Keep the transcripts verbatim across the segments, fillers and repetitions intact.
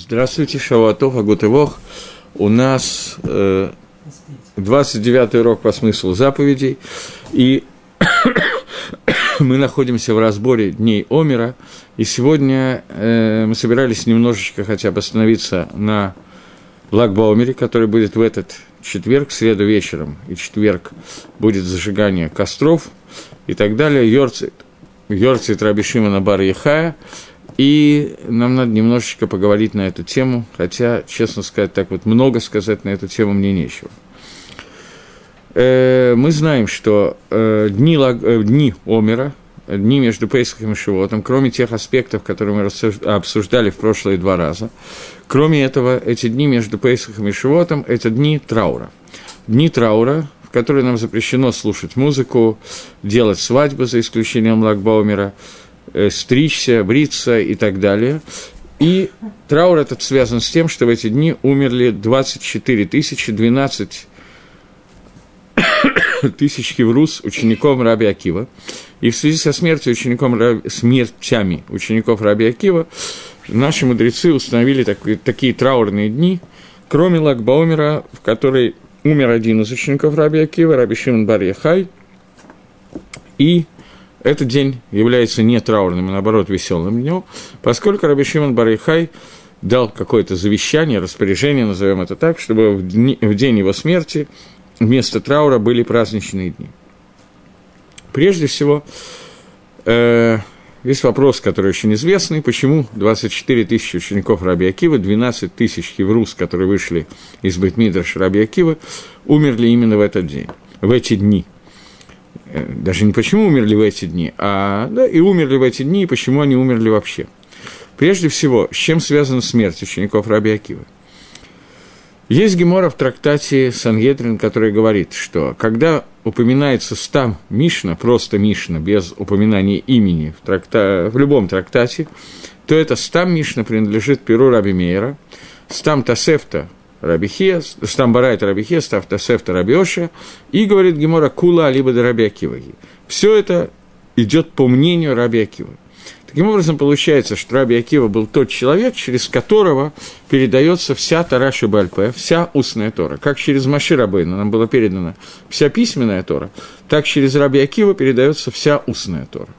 Здравствуйте, Шаватов Агутывох. У нас э, двадцать девятый урок по смыслу заповедей, и мы находимся в разборе дней Омера, и сегодня э, мы собирались немножечко хотя бы остановиться на Лаг ба-Омере, который будет в этот четверг, в среду вечером, и четверг будет зажигание костров и так далее, Йорцит, Йорцит Рабишимана бар Йохая. И нам надо немножечко поговорить на эту тему, хотя, честно сказать, так вот много сказать на эту тему мне нечего. Мы знаем, что дни, дни Омера, дни между Пейсахом и Шавуотом, кроме тех аспектов, которые мы обсуждали в прошлые два раза, кроме этого, эти дни между Пейсахом и Шавуотом – это дни траура. Дни траура, в которые нам запрещено слушать музыку, делать свадьбы, за исключением Лаг ба-Омера, стричься, бриться и так далее. И траур этот связан с тем, что в эти дни умерли двадцать четыре тысячи двенадцать тысяч хеврус учеником раби Акива. И в связи со смертью учеником, смертями учеников раби Акива наши мудрецы установили такие, такие траурные дни, кроме Лаг ба-Омера, в который умер один из учеников раби Акива, раби Шимон бар Йохай, и этот день является не траурным, а наоборот веселым днем, поскольку раби Шимон бар Йохай дал какое-то завещание, распоряжение, назовем это так, чтобы в, дни, в день его смерти вместо траура были праздничные дни. Прежде всего, э, есть вопрос, который очень известный, почему двадцать четыре тысячи учеников раби Акивы, двенадцать тысяч хеврус, которые вышли из бейт-мидраша раби Акивы, умерли именно в этот день, в эти дни. Даже не почему умерли в эти дни, а да, и умерли в эти дни, и почему они умерли вообще. Прежде всего, с чем связана смерть учеников раби Акивы? Есть гемора в трактате Сангедрин, который говорит, что когда упоминается стам Мишна, просто Мишна, без упоминания имени в, тракта, в любом трактате, то это стам Мишна принадлежит перу раби Мейра, стам Тасефта, Раби Хия, стам Барайт Раби Хия, стам Тасефта Раби Оша, и, говорит гемора, кула либо до раби Акивы. Все это идет по мнению раби Акивы. Таким образом, получается, что раби Акива был тот человек, через которого передается вся Тора Шибальпе, вся устная Тора. Как через Маше Рабейну нам была передана вся письменная Тора, так через раби Акива передается вся устная Тора.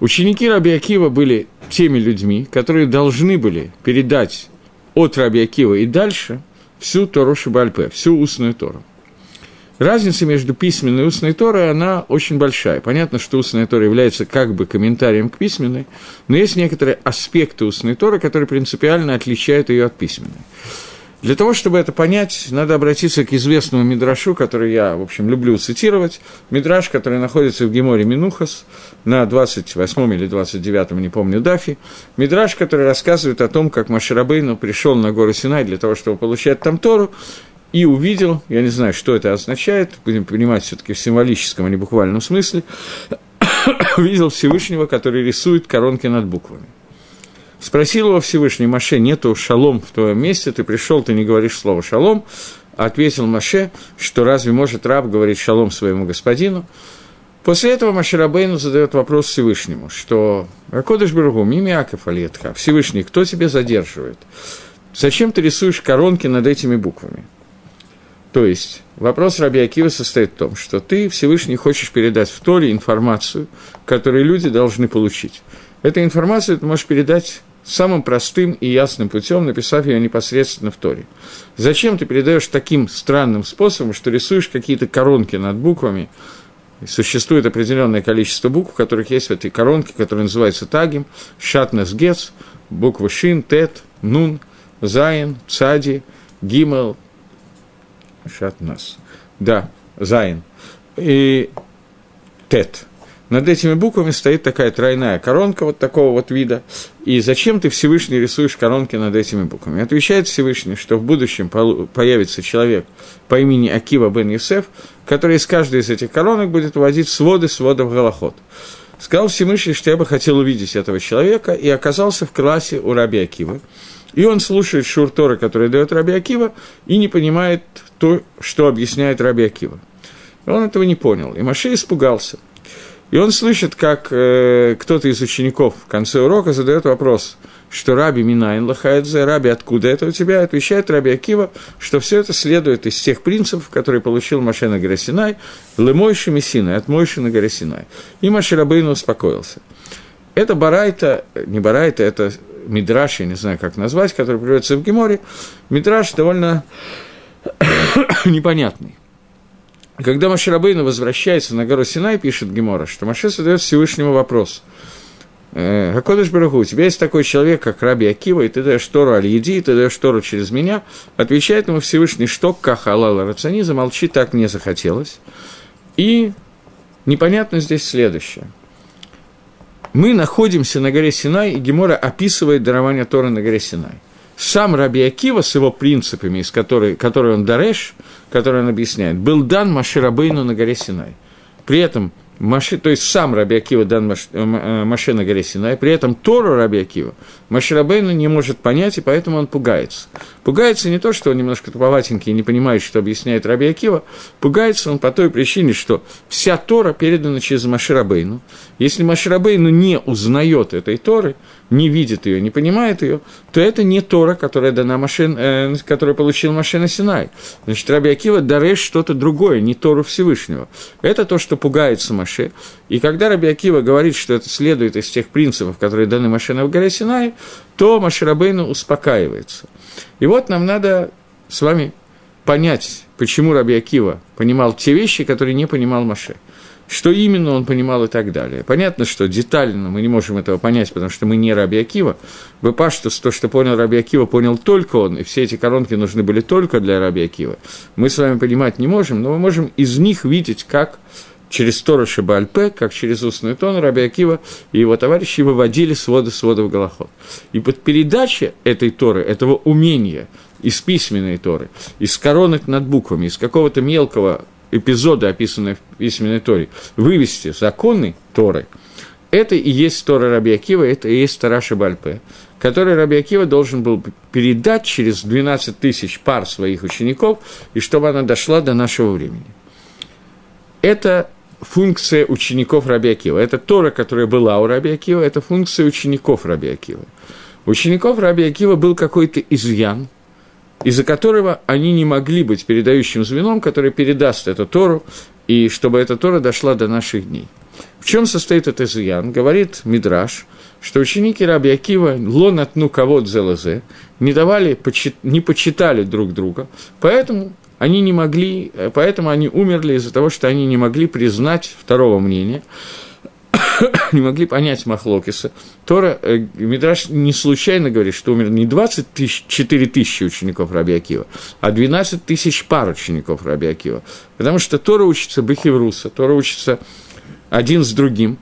Ученики раби Акива были теми людьми, которые должны были передать от раби Акива и дальше всю Тору Шибальпе, всю устную Тору. Разница между письменной и устной Торой, она очень большая. Понятно, что устная Тора является как бы комментарием к письменной, но есть некоторые аспекты устной Торы, которые принципиально отличают ее от письменной. Для того, чтобы это понять, надо обратиться к известному мидрашу, который я, в общем, люблю цитировать. Мидраш, который находится в Геморе Минухас, на двадцать восьмом или двадцать девятом, не помню, дафе. Мидраш, который рассказывает о том, как Маше Рабейну пришел на гору Синай для того, чтобы получать там Тору, и увидел, я не знаю, что это означает, будем понимать все-таки в символическом, а не буквальном смысле, увидел Всевышнего, который рисует коронки над буквами. Спросил его Всевышний: Маше, нету шалом в твоем месте, ты пришел, ты не говоришь слово шалом. Ответил Маше, что разве может раб говорить шалом своему господину? После этого Маше Рабейну задает вопрос Всевышнему, что «Акодыш Бругу, мимиаков алетха, Всевышний, кто тебя задерживает? Зачем ты рисуешь коронки над этими буквами?» То есть вопрос раби Акивы состоит в том, что ты, Всевышний, хочешь передать в Торе информацию, которую люди должны получить. Эту информацию ты можешь передать самым простым и ясным путем, написав ее непосредственно в Торе. Зачем ты передаешь таким странным способом, что рисуешь какие-то коронки над буквами? Существует определенное количество букв, в которых есть эти коронки, которые называются тагим, шатнес гец, буквы шин, тет, нун, заин, цади, гимел, шатнес, да, заин и тет. Над этими буквами стоит такая тройная коронка вот такого вот вида. И зачем ты, Всевышний, рисуешь коронки над этими буквами? Отвечает Всевышний, что в будущем появится человек по имени Акива бен Йосеф, который из каждой из этих коронок будет вводить своды сводов галахот. Сказал Всевышний, что я бы хотел увидеть этого человека, и оказался в классе у раби Акивы. И он слушает шур Торы, который дает раби Акива, и не понимает то, что объясняет раби Акива. Он этого не понял, и Маше испугался. И он слышит, как э, кто-то из учеников в конце урока задает вопрос что раби Минайн Лахаэдзе, раби откуда это у тебя, отвечает раби Акива, что все это следует из тех принципов, которые получил Маше на горе Синай, лемойши Мессинай, от Мойши на горе Синай. И Маше Рабейну успокоился. Это барайта, не барайта, это мидраш, я не знаю, как назвать, который приводится в Геморе. Мидраш довольно непонятный. Когда Маше Рабейну возвращается на гору Синай, пишет Гемора, что Маше задает Всевышнему вопрос. «Акодыш Баруху, у тебя есть такой человек, как раби Акива, и ты даешь Тору аль-Еди, и ты даешь Тору через меня». Отвечает ему Всевышний, что «Кахалала рацани, замолчи, так мне захотелось». И непонятно здесь следующее. Мы находимся на горе Синай, и Гемора описывает дарование Торы на горе Синай. Сам раби Акива с его принципами, из которой, которые он дареш, которые он объясняет, был дан Маше Рабейну на горе Синай. При этом Маши, то есть сам раби Акива дан Маше на горе Синай, при этом Тору раби Акива Маше Рабейну не может понять, и поэтому он пугается. Пугается не то, что он немножко туповатенький и не понимает, что объясняет раби Акива, пугается он по той причине, что вся Тора передана через Маше Рабейну. Если Маше Рабейну не узнает этой Торы, не видит ее, не понимает ее, то это не Тора, которая дана Маше, э, которую получил Маше на Синай. Значит, раби Акива дареш что-то другое, не Тору Всевышнего. Это то, что пугается Маше. И когда раби Акива говорит, что это следует из тех принципов, которые даны Маше на горе Синай, то Маше Рабейну успокаивается. И вот нам надо с вами понять, почему раби Акива понимал те вещи, которые не понимал Маше. Что именно он понимал и так далее. Понятно, что детально мы не можем этого понять, потому что мы не раби Акива. Бепаштус, то, что понял раби Акива, понял только он, и все эти коронки нужны были только для раби Акива. Мы с вами понимать не можем, но мы можем из них видеть, как через Тора Шибальпе, как через устную Тону, раби Акива и его товарищи выводили своды сводов Галахот. И под передачей этой Торы, этого умения из письменной Торы, из коронок над буквами, из какого-то мелкого эпизода, описанного в письменной Торе, вывести законы Торы, это и есть Тора раби Акива, это и есть Тора Шибальпе, который раби Акива должен был передать через двенадцать тысяч пар своих учеников, и чтобы она дошла до нашего времени. Это функция учеников раби Акива. Это Тора, которая была у раби Акива, это функция учеников раби Акива. У учеников раби Акива был какой-то изъян, из-за которого они не могли быть передающим звеном, который передаст эту Тору, и чтобы эта Тора дошла до наших дней. В чем состоит этот изъян? Говорит мидраш, что ученики раби Акива лон отну кавод зелазе, не давали, не почитали друг друга, поэтому... Они не могли, поэтому они умерли из-за того, что они не могли признать второго мнения, не могли понять Махлокиса. Тора, э, мидраш не случайно говорит, что умер не двадцать четыре тысячи учеников раби Акива, а двенадцать тысяч пар учеников раби Акива. Потому что Тора учится бехевруса, Тора учится один с другим,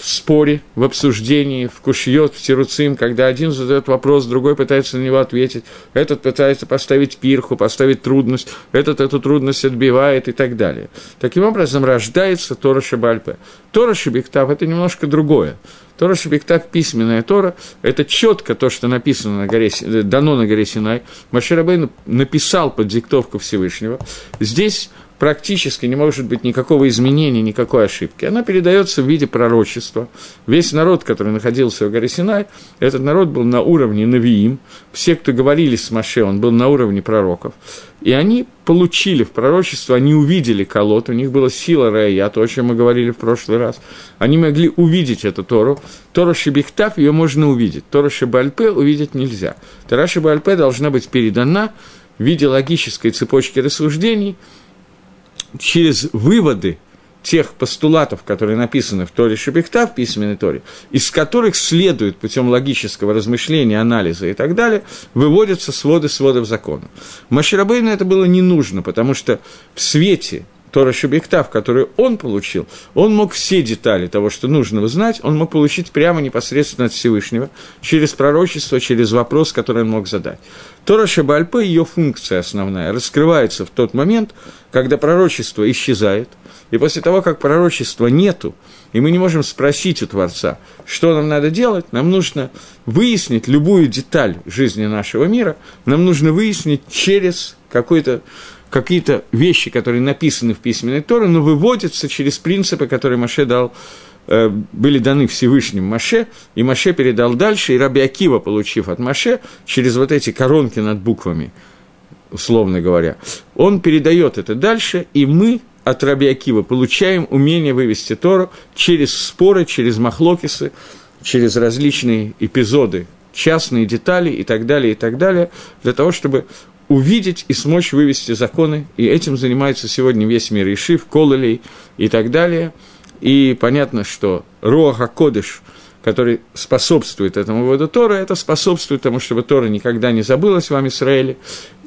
в споре, в обсуждении, в кушьёт, в тируцим, когда один задает вопрос, другой пытается на него ответить, этот пытается поставить пирху, поставить трудность, этот эту трудность отбивает и так далее. Таким образом рождается Тора Шибальпе. Тора Шибиктав – это немножко другое. Тора Шибиктав, письменная Тора, это четко то, что написано на горе, дано на горе Синай. Маше Рабейну написал под диктовку Всевышнего. Здесь практически не может быть никакого изменения, никакой ошибки. Она передается в виде пророчества. Весь народ, который находился в горе Синай, этот народ был на уровне навиим. Все, кто говорили с Маше, он был на уровне пророков. И они получили в пророчество, они увидели колод, у них была сила Рея, то, о чем мы говорили в прошлый раз. Они могли увидеть эту Тору. Тора Шибихтав, ее можно увидеть. Тора Шибальпе увидеть нельзя. Тора Шибальпе должна быть передана в виде логической цепочки рассуждений, через выводы тех постулатов, которые написаны в Торе Шибихта, в письменной Торе, из которых следует путем логического размышления, анализа и так далее, выводятся своды сводов закона. Маше Рабейну это было не нужно, потому что в свете Тора Шибихта, в которую он получил, он мог все детали того, что нужно знать, он мог получить прямо непосредственно от Всевышнего, через пророчество, через вопрос, который он мог задать. Тора Шибальпе, ее функция основная, раскрывается в тот момент, когда пророчество исчезает, и после того, как пророчества нету, и мы не можем спросить у Творца, что нам надо делать, нам нужно выяснить любую деталь жизни нашего мира, нам нужно выяснить через какой-то какие-то вещи, которые написаны в письменной Торе, но выводятся через принципы, которые Маше дал были даны Всевышним Маше, и Маше передал дальше, и раби Акива, получив от Маше, через вот эти коронки над буквами, условно говоря, он передает это дальше, и мы от раби Акива получаем умение вывести Тору через споры, через махлокисы, через различные эпизоды, частные детали и так далее, и так далее, для того, чтобы увидеть и смочь вывести законы, и этим занимается сегодня весь мир, Ешив, Кололей и так далее. И понятно, что Руах ха-Кодеш, который способствует этому выводу Торы, это способствует тому, чтобы Тора никогда не забылась вам, Израиле,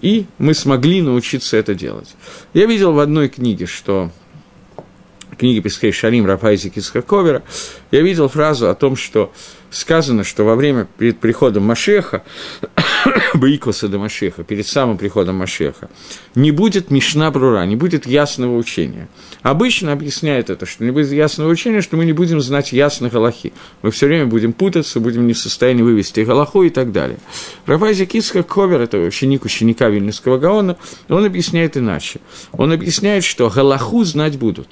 и мы смогли научиться это делать. Я видел в одной книге, что... книги Пескей Шарим Рафаэзи Кисхаковера, я видел фразу о том, что сказано, что во время перед приходом Машеха, Баикоса до Машеха, перед самым приходом Машеха, не будет Мишна Брура, не будет ясного учения. Обычно объясняет это, что не будет ясного учения, что мы не будем знать ясно галахи. Мы все время будем путаться, будем не в состоянии вывести галаху и так далее. Рафаэзи Кисхаковер, это ученик ученика Вильнюсского Гаона, он объясняет иначе. Он объясняет, что галаху знать будут.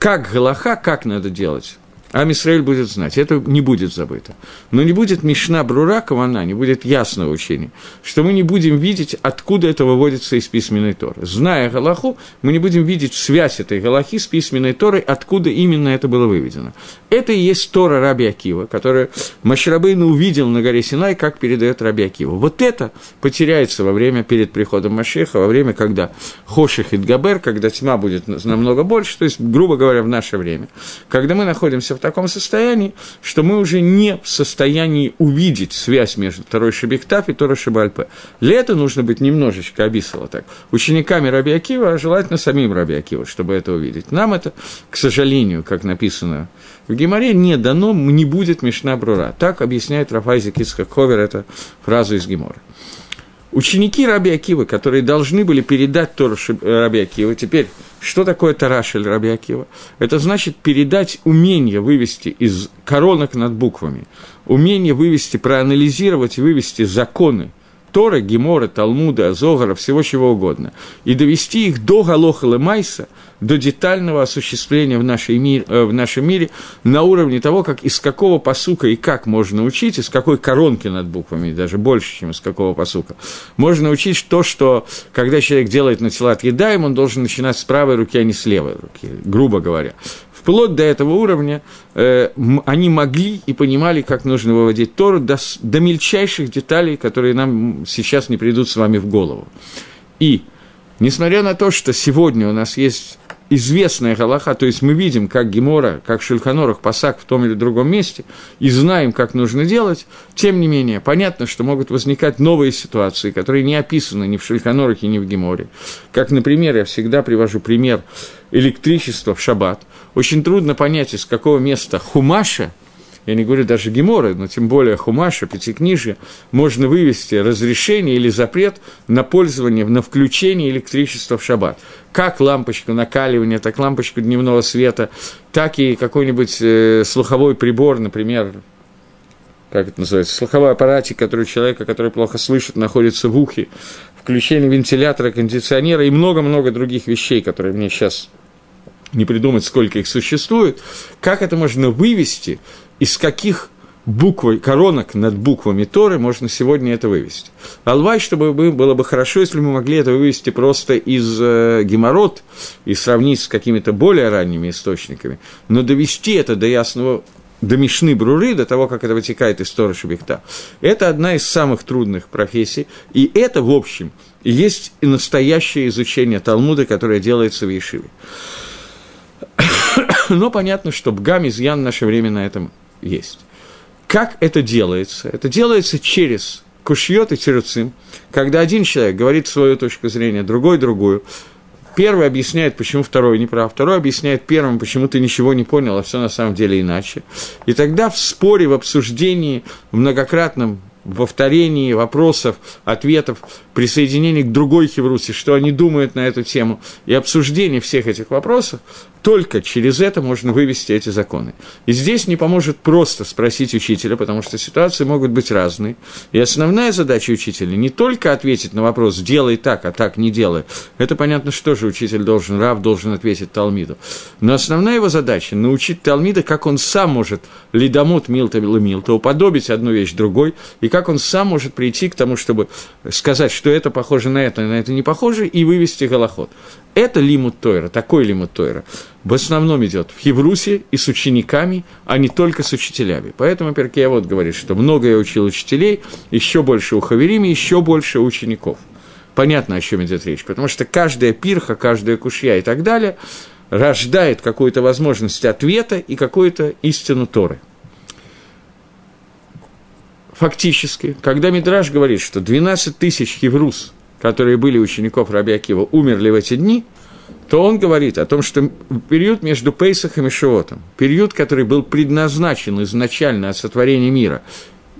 Как галаха, как надо делать, Ам Исраэль будет знать, это не будет забыто. Но не будет Мишна Брура Кавана, не будет ясного учения, что мы не будем видеть, откуда это выводится из письменной Торы. Зная галаху, мы не будем видеть связь этой галахи с письменной Торой, откуда именно это было выведено. Это и есть Тора раби Акива, которую Маше Рабейну увидел на горе Синай, как передает раби Акива. Вот это потеряется во время, перед приходом Машеха, во время, когда Хоших и Дгабер, когда тьма будет намного больше, то есть, грубо говоря, в наше время, когда мы находимся в таком состоянии, что мы уже не в состоянии увидеть связь между Торой Шебектаф и Торой Шибальпе. Для этого нужно быть немножечко, обисало так, учениками раби Акива, а желательно самим раби Акива, чтобы это увидеть. Нам это, к сожалению, как написано в Геморе, не дано, не будет Мишна Брура. Так объясняет Рафаэзи Кисхаковер эту фразу из Гемора. Ученики раби Акивы, которые должны были передать Тору раби Акивы, теперь, что такое Тарашель раби Акива? Это значит передать умение вывести из коронок над буквами, умение вывести, проанализировать, вывести законы Торы, Гемора, Талмуда, Зогара, всего чего угодно, и довести их до Галоха Лемайса, до детального осуществления в, нашей мир, э, в нашем мире на уровне того, как из какого пасука и как можно учить, из какой коронки над буквами, даже больше, чем из какого пасука, можно учить то, что, когда человек делает на тела отъедаем, он должен начинать с правой руки, а не с левой руки, грубо говоря. Вплоть до этого уровня э, они могли и понимали, как нужно выводить Тору до, до мельчайших деталей, которые нам сейчас не придут с вами в голову. И, несмотря на то, что сегодня у нас есть известная галаха, то есть мы видим, как Гемора, как Шульхан Арух, Пасак в том или другом месте, и знаем, как нужно делать, тем не менее, понятно, что могут возникать новые ситуации, которые не описаны ни в Шульхан Арухе, ни в Геморе. Как, например, я всегда привожу пример электричества в шаббат. Очень трудно понять, из какого места хумаша, я не говорю даже Геморы, но тем более Хумаша, Пятикнижие, можно вывести разрешение или запрет на пользование, на включение электричества в шаббат. Как лампочку накаливания, так лампочку дневного света, так и какой-нибудь э, слуховой прибор, например, как это называется, слуховой аппаратик, который у человека, который плохо слышит, находится в ухе, включение вентилятора, кондиционера и много-много других вещей, которые мне сейчас не придумать, сколько их существует. Как это можно вывести? Из каких букв, коронок над буквами Торы можно сегодня это вывести? Алвай, чтобы было бы хорошо, если мы могли это вывести просто из э, Геморот и сравнить с какими-то более ранними источниками, но довести это до ясного, до Мишны Бруры, до того, как это вытекает из Торы Шебекта, это одна из самых трудных профессий, и это, в общем, есть и настоящее изучение Талмуда, которое делается в Ешиве. Но понятно, что бгам изъян в наше время на этом есть. Как это делается? Это делается через кушьет и тируцим, когда один человек говорит свою точку зрения, другой – другую. Первый объясняет, почему второй не прав, второй объясняет первому, почему ты ничего не понял, а все на самом деле иначе. И тогда в споре, в обсуждении, в многократном повторении вопросов, ответов, присоединении к другой хеврусе, что они думают на эту тему, и обсуждение всех этих вопросов, Только через это можно вывести эти законы. И здесь не поможет просто спросить учителя, потому что ситуации могут быть разные. И основная задача учителя не только ответить на вопрос «делай так, а так не делай». Это понятно, что же учитель должен, рав должен ответить Талмиду. Но основная его задача – научить Талмида, как он сам может лидомот милта милта, уподобить одну вещь другой, и как он сам может прийти к тому, чтобы сказать, что это похоже на это, на это не похоже, и вывести голоход. Это лимуд Тойра, такой лимуд Тойра в основном идет в Хеврусе и с учениками, а не только с учителями. Поэтому Перкея вот говорит, что много я учил учителей, еще больше у Хаверим, еще больше у учеников. Понятно, о чем идет речь, потому что каждая пирха, каждая кушья и так далее рождает какую-то возможность ответа и какую-то истину Торы. Фактически, когда Мидраш говорит, что двенадцать тысяч Хеврус, которые были учеников раби Акива, умерли в эти дни, то он говорит о том, что период между Пейсахом и Шавуотом, период, который был предназначен изначально от сотворения мира,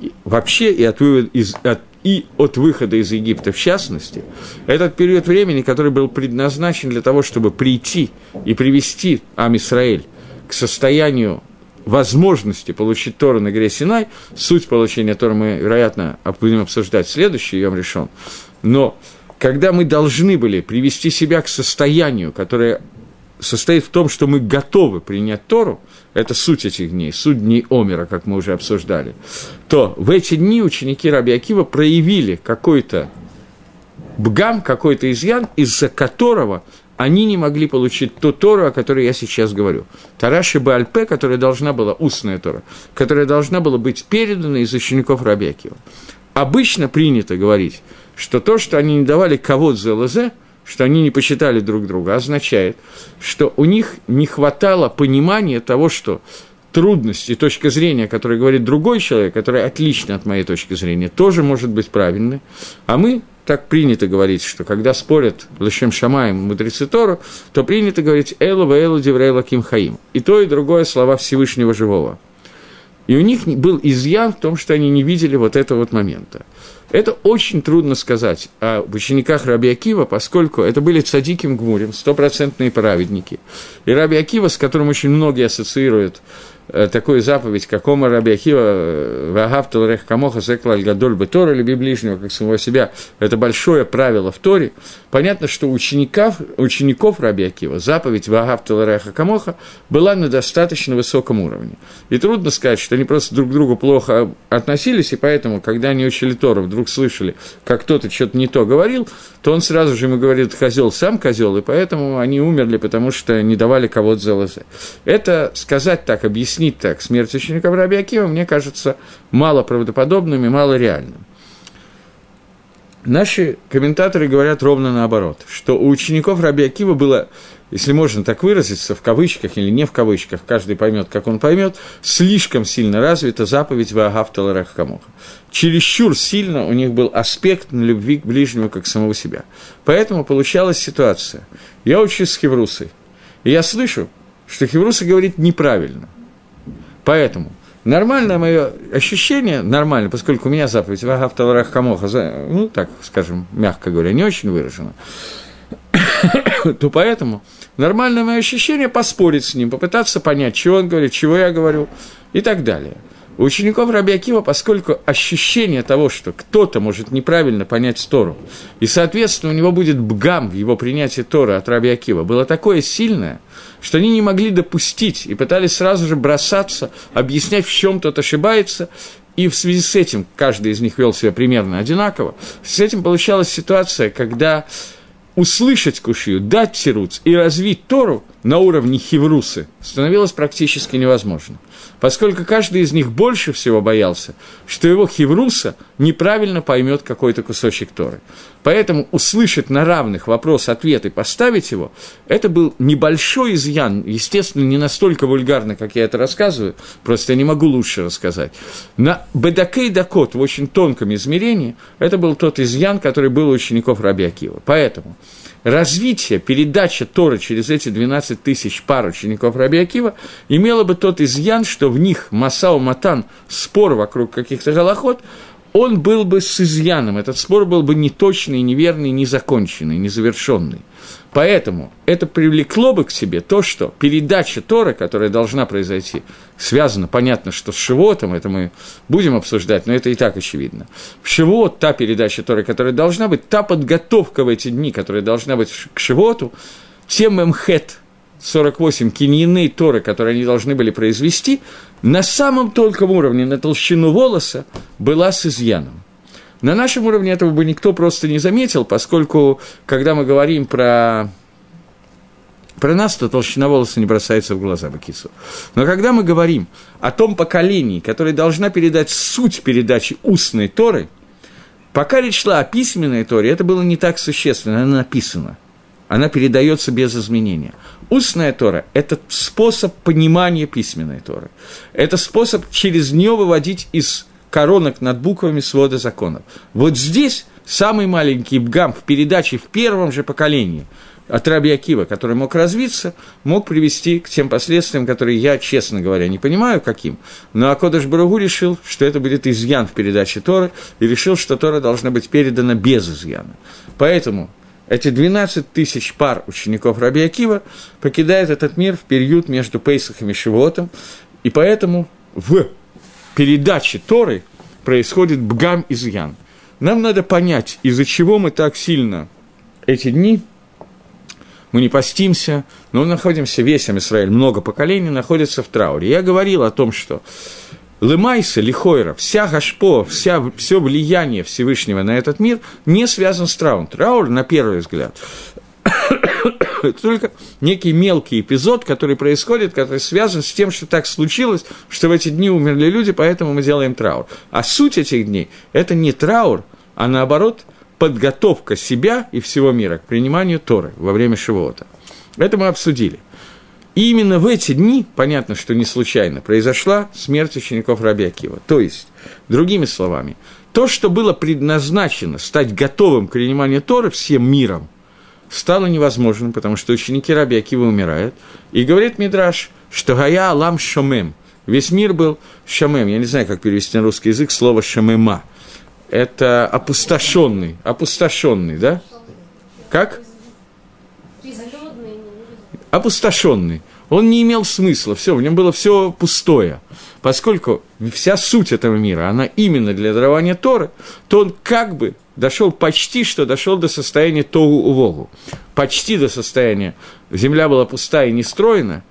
и вообще и от, вывода из, от, и от выхода из Египта в частности, этот период времени, который был предназначен для того, чтобы прийти и привести Ам Исраэль к состоянию возможности получить Тору на горе Синай, суть получения Торы мы, вероятно, будем обсуждать в следующий Йом Ришон, но когда мы должны были привести себя к состоянию, которое состоит в том, что мы готовы принять Тору, это суть этих дней, суть дней Омера, как мы уже обсуждали, то в эти дни ученики раби Акива проявили какой-то бгам, какой-то изъян, из-за которого они не могли получить ту Тору, о которой я сейчас говорю. Тора Шибальпе, которая должна была, устная Тора, которая должна была быть передана из учеников раби Акива. Обычно принято говорить, что то, что они не давали кавод за лзе, что они не почитали друг друга, означает, что у них не хватало понимания того, что трудности, точка зрения, о которой говорит другой человек, которая отлична от моей точки зрения, тоже может быть правильной. А мы, так принято говорить, что когда спорят лешем шамаем мудрецы Тору, то принято говорить «элла ва элла деврейла ким хаим». И то, и другое слова Всевышнего Живого. И у них был изъян в том, что они не видели вот этого вот момента. Это очень трудно сказать о учениках раби Акива, поскольку это были цадиким гмурим, стопроцентные праведники. И раби Акива, с которым очень многие ассоциируют э, такую заповедь, как «Ома раби Акива, вагавтал рех камоха зекла аль-гадоль бы Тора, люби ближнего, как самого себя», это большое правило в Торе. Понятно, что учеников, учеников раби Акива заповедь «вагавтал реха камоха» была на достаточно высоком уровне. И трудно сказать, что они просто друг к другу плохо относились, и поэтому, когда они учили Тору, вдруг слышали, как кто-то что-то не то говорил, то он сразу же ему говорит: «Козел сам козел», и поэтому они умерли, потому что не давали кого-то за лозе. Это сказать так, объяснить так смерть учеников раби Акива, мне кажется, мало правдоподобным и мало реальным. Наши комментаторы говорят ровно наоборот, что у учеников раби Акива было, если можно так выразиться, в кавычках или не в кавычках, каждый поймет, как он поймет, слишком сильно развита заповедь «Ваагавта ларахкамоха». Чересчур сильно у них был аспект на любви к ближнему, как самого себя. Поэтому получалась ситуация. Я учусь с Хеврусой, и я слышу, что Хевруса говорит неправильно. Поэтому нормальное мое ощущение, нормально, поскольку у меня заповедь «Ваагавта ларахкамоха», ну, так, скажем, мягко говоря, не очень выражена, то поэтому нормальное мое ощущение поспорить с ним, попытаться понять, чего он говорит, чего я говорю и так далее. У учеников раби Акива, поскольку ощущение того, что кто-то может неправильно понять Тору, и, соответственно, у него будет бгам в его принятии Торы от раби Акива, было такое сильное, что они не могли допустить и пытались сразу же бросаться, объяснять, в чем кто-то ошибается. И в связи с этим каждый из них вел себя примерно одинаково. С этим получалась ситуация, когда услышать кушью, дать тируц и развить Тору на уровне хеврусы становилось практически невозможно, поскольку каждый из них больше всего боялся, что его хевруса неправильно поймет какой-то кусочек Торы. Поэтому услышать на равных вопрос-ответ и поставить его – это был небольшой изъян, естественно, не настолько вульгарно, как я это рассказываю, просто я не могу лучше рассказать. На бедакей дакот в очень тонком измерении это был тот изъян, который был у учеников раби Акива. Поэтому развитие, передача Торы через эти двенадцать тысяч пар учеников раби Акива имело бы тот изъян, что в них масау матан, спор вокруг каких-то галахот, он был бы с изъяном, этот спор был бы неточный, неверный, незаконченный, незавершенный. Поэтому это привлекло бы к себе то, что передача Торы, которая должна произойти, связана, понятно, что с Шавуотом, это мы будем обсуждать, но это и так очевидно. В Шавуот та передача Торы, которая должна быть, та подготовка в эти дни, которая должна быть к Шавуоту, тем эмхет, сорок восемь киньяны Торы, которые они должны были произвести, на самом тонком уровне, на толщину волоса, была с изъяном. На нашем уровне этого бы никто просто не заметил, поскольку, когда мы говорим про, про нас, то толщина волоса не бросается в глаза бакису. Но когда мы говорим о том поколении, которое должна передать суть передачи устной Торы, пока речь шла о письменной Торе, это было не так существенно, она написана. Она передается без изменения. Устная Тора – это способ понимания письменной Торы. Это способ через нее выводить из коронок над буквами свода законов. Вот здесь самый маленький бгам в передаче в первом же поколении от раби Акива, который мог развиться, мог привести к тем последствиям, которые я, честно говоря, не понимаю, каким. Но Акодеш Барух у решил, что это будет изъян в передаче Торы, и решил, что Тора должна быть передана без изъяна. Поэтому эти двенадцать тысяч пар учеников раби Акива покидают этот мир в период между Пейсахом и Шавуотом, и поэтому в передаче Торы происходит бгам изъян. Нам надо понять, из-за чего мы так сильно эти дни, мы не постимся, но мы находимся, весь Израиль, много поколений находится в трауре. Я говорил о том, что Лемайса, Лихойра, вся Гашпо, вся, все влияние Всевышнего на этот мир не связано с трауром. Траур, на первый взгляд, это только некий мелкий эпизод, который происходит, который связан с тем, что так случилось, что в эти дни умерли люди, поэтому мы делаем траур. А суть этих дней – это не траур, а наоборот, подготовка себя и всего мира к приниманию Торы во время Шавуота. Это мы обсудили. И именно в эти дни, понятно, что не случайно, произошла смерть учеников раби Акива. То есть, другими словами, то, что было предназначено стать готовым к приниманию Торы всем миром, стало невозможным, потому что ученики раби Акива умирают. И говорит Мидраш, что «гая алам шомем». Весь мир был «шомем». Я не знаю, как перевести на русский язык слово «шомема». Это опустошенный, опустошенный, да? Как? Опустошенный. Он не имел смысла, все, в нем было все пустое. Поскольку вся суть этого мира, она именно для дарования Торы, то он как бы дошел почти, что дошел до состояния Тоу-Увогу. Почти до состояния земля была пустая и нестроена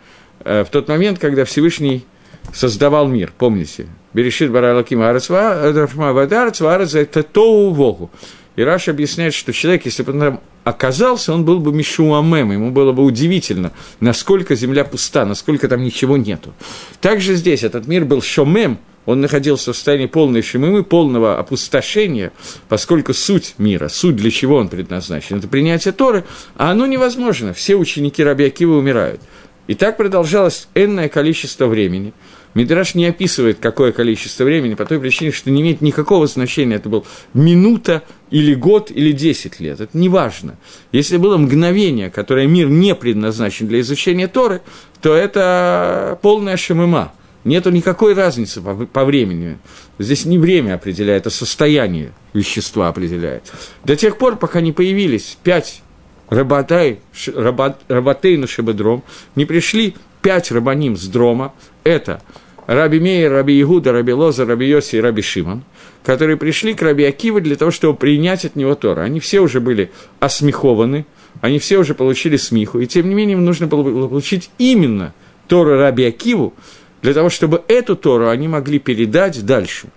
в тот момент, когда Всевышний создавал мир, помните? Берешит бара элоким аарец ваарец, это Тоу-Увогу. И Раша объясняет, что человек, если бы он там оказался, он был бы мишуамем, ему было бы удивительно, насколько земля пуста, насколько там ничего нету. Также здесь этот мир был шомем, он находился в состоянии полной шомемы, полного опустошения, поскольку суть мира, суть для чего он предназначен, это принятие Торы, а оно невозможно, все ученики раби Акива умирают. И так продолжалось энное количество времени. Мидраш не описывает, какое количество времени, по той причине, что не имеет никакого значения, это был минута или год или десять лет, это не важно. Если было мгновение, которое мир не предназначен для изучения Торы, то это полная шемема, нету никакой разницы по, по времени. Здесь не время определяет, а состояние вещества определяет. До тех пор, пока не появились пять рабатай, рабат, рабатейну шебедром, не пришли пять рабаним с дрома, это раби Мейр, раби Йегуда, раби Лоза, раби Йоси и раби Шимон, которые пришли к раби Акиве для того, чтобы принять от него Тору. Они все уже были осмехованы, они все уже получили смеху, и тем не менее им нужно было получить именно Тору раби Акиву, для того, чтобы эту Тору они могли передать дальше.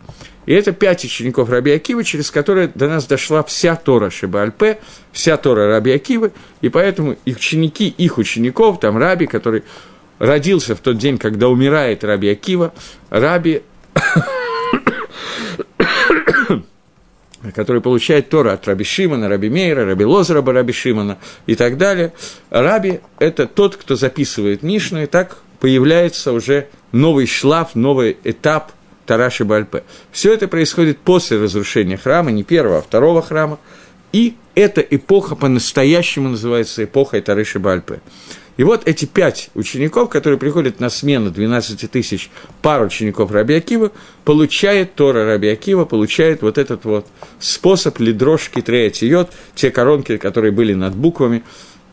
И это пять учеников раби Акивы, через которые до нас дошла вся Тора Шибальпе, вся Тора раби Акивы, и поэтому их ученики, их учеников, там раби, который родился в тот день, когда умирает раби Акива, раби, который получает Тору от раби Шимона, раби Мейра, раби Лоза, раби Шимона и так далее. Раби – это тот, кто записывает Мишну, и так появляется уже новый шлаф, новый этап Тора Шибальпе. Все это происходит после разрушения храма, не первого, а второго храма, и эта эпоха по-настоящему называется эпохой Торы Шибальпе. И вот эти пять учеников, которые приходят на смену двенадцати тысяч пар учеников раби Акива, получает Тора раби Акива, получает вот этот вот способ лидрошки треатиот, те коронки, которые были над буквами,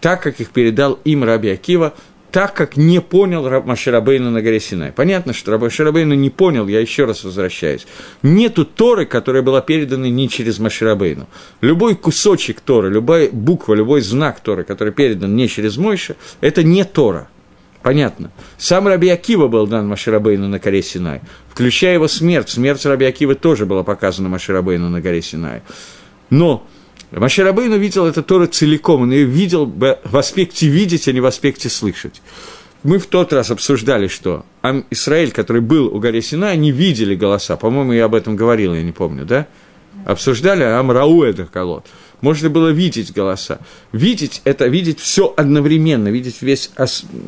так, как их передал им раби Акива, так, как не понял Маше Рабейну на горе Синай. Понятно, что Маше Рабейну не понял, я еще раз возвращаюсь. Нету Торы, которая была передана не через Маше Рабейну. Любой кусочек Торы, любая буква, любой знак Торы, который передан не через Мойше, это не Тора. Понятно. Сам раби Акива был дан Маше Рабейну на горе Синай, включая его смерть. Смерть раби Акива тоже была показана Маше Рабейну на горе Синай. Но Маше Рабейну видел эту Тору целиком, он ее видел в аспекте видеть, а не в аспекте слышать. Мы в тот раз обсуждали, что Израиль, который был у горы Синай, они видели голоса. По-моему, я об этом говорил, я не помню, да? Обсуждали Амрауэда колод. Можно было видеть голоса. Видеть – это видеть все одновременно, видеть весь,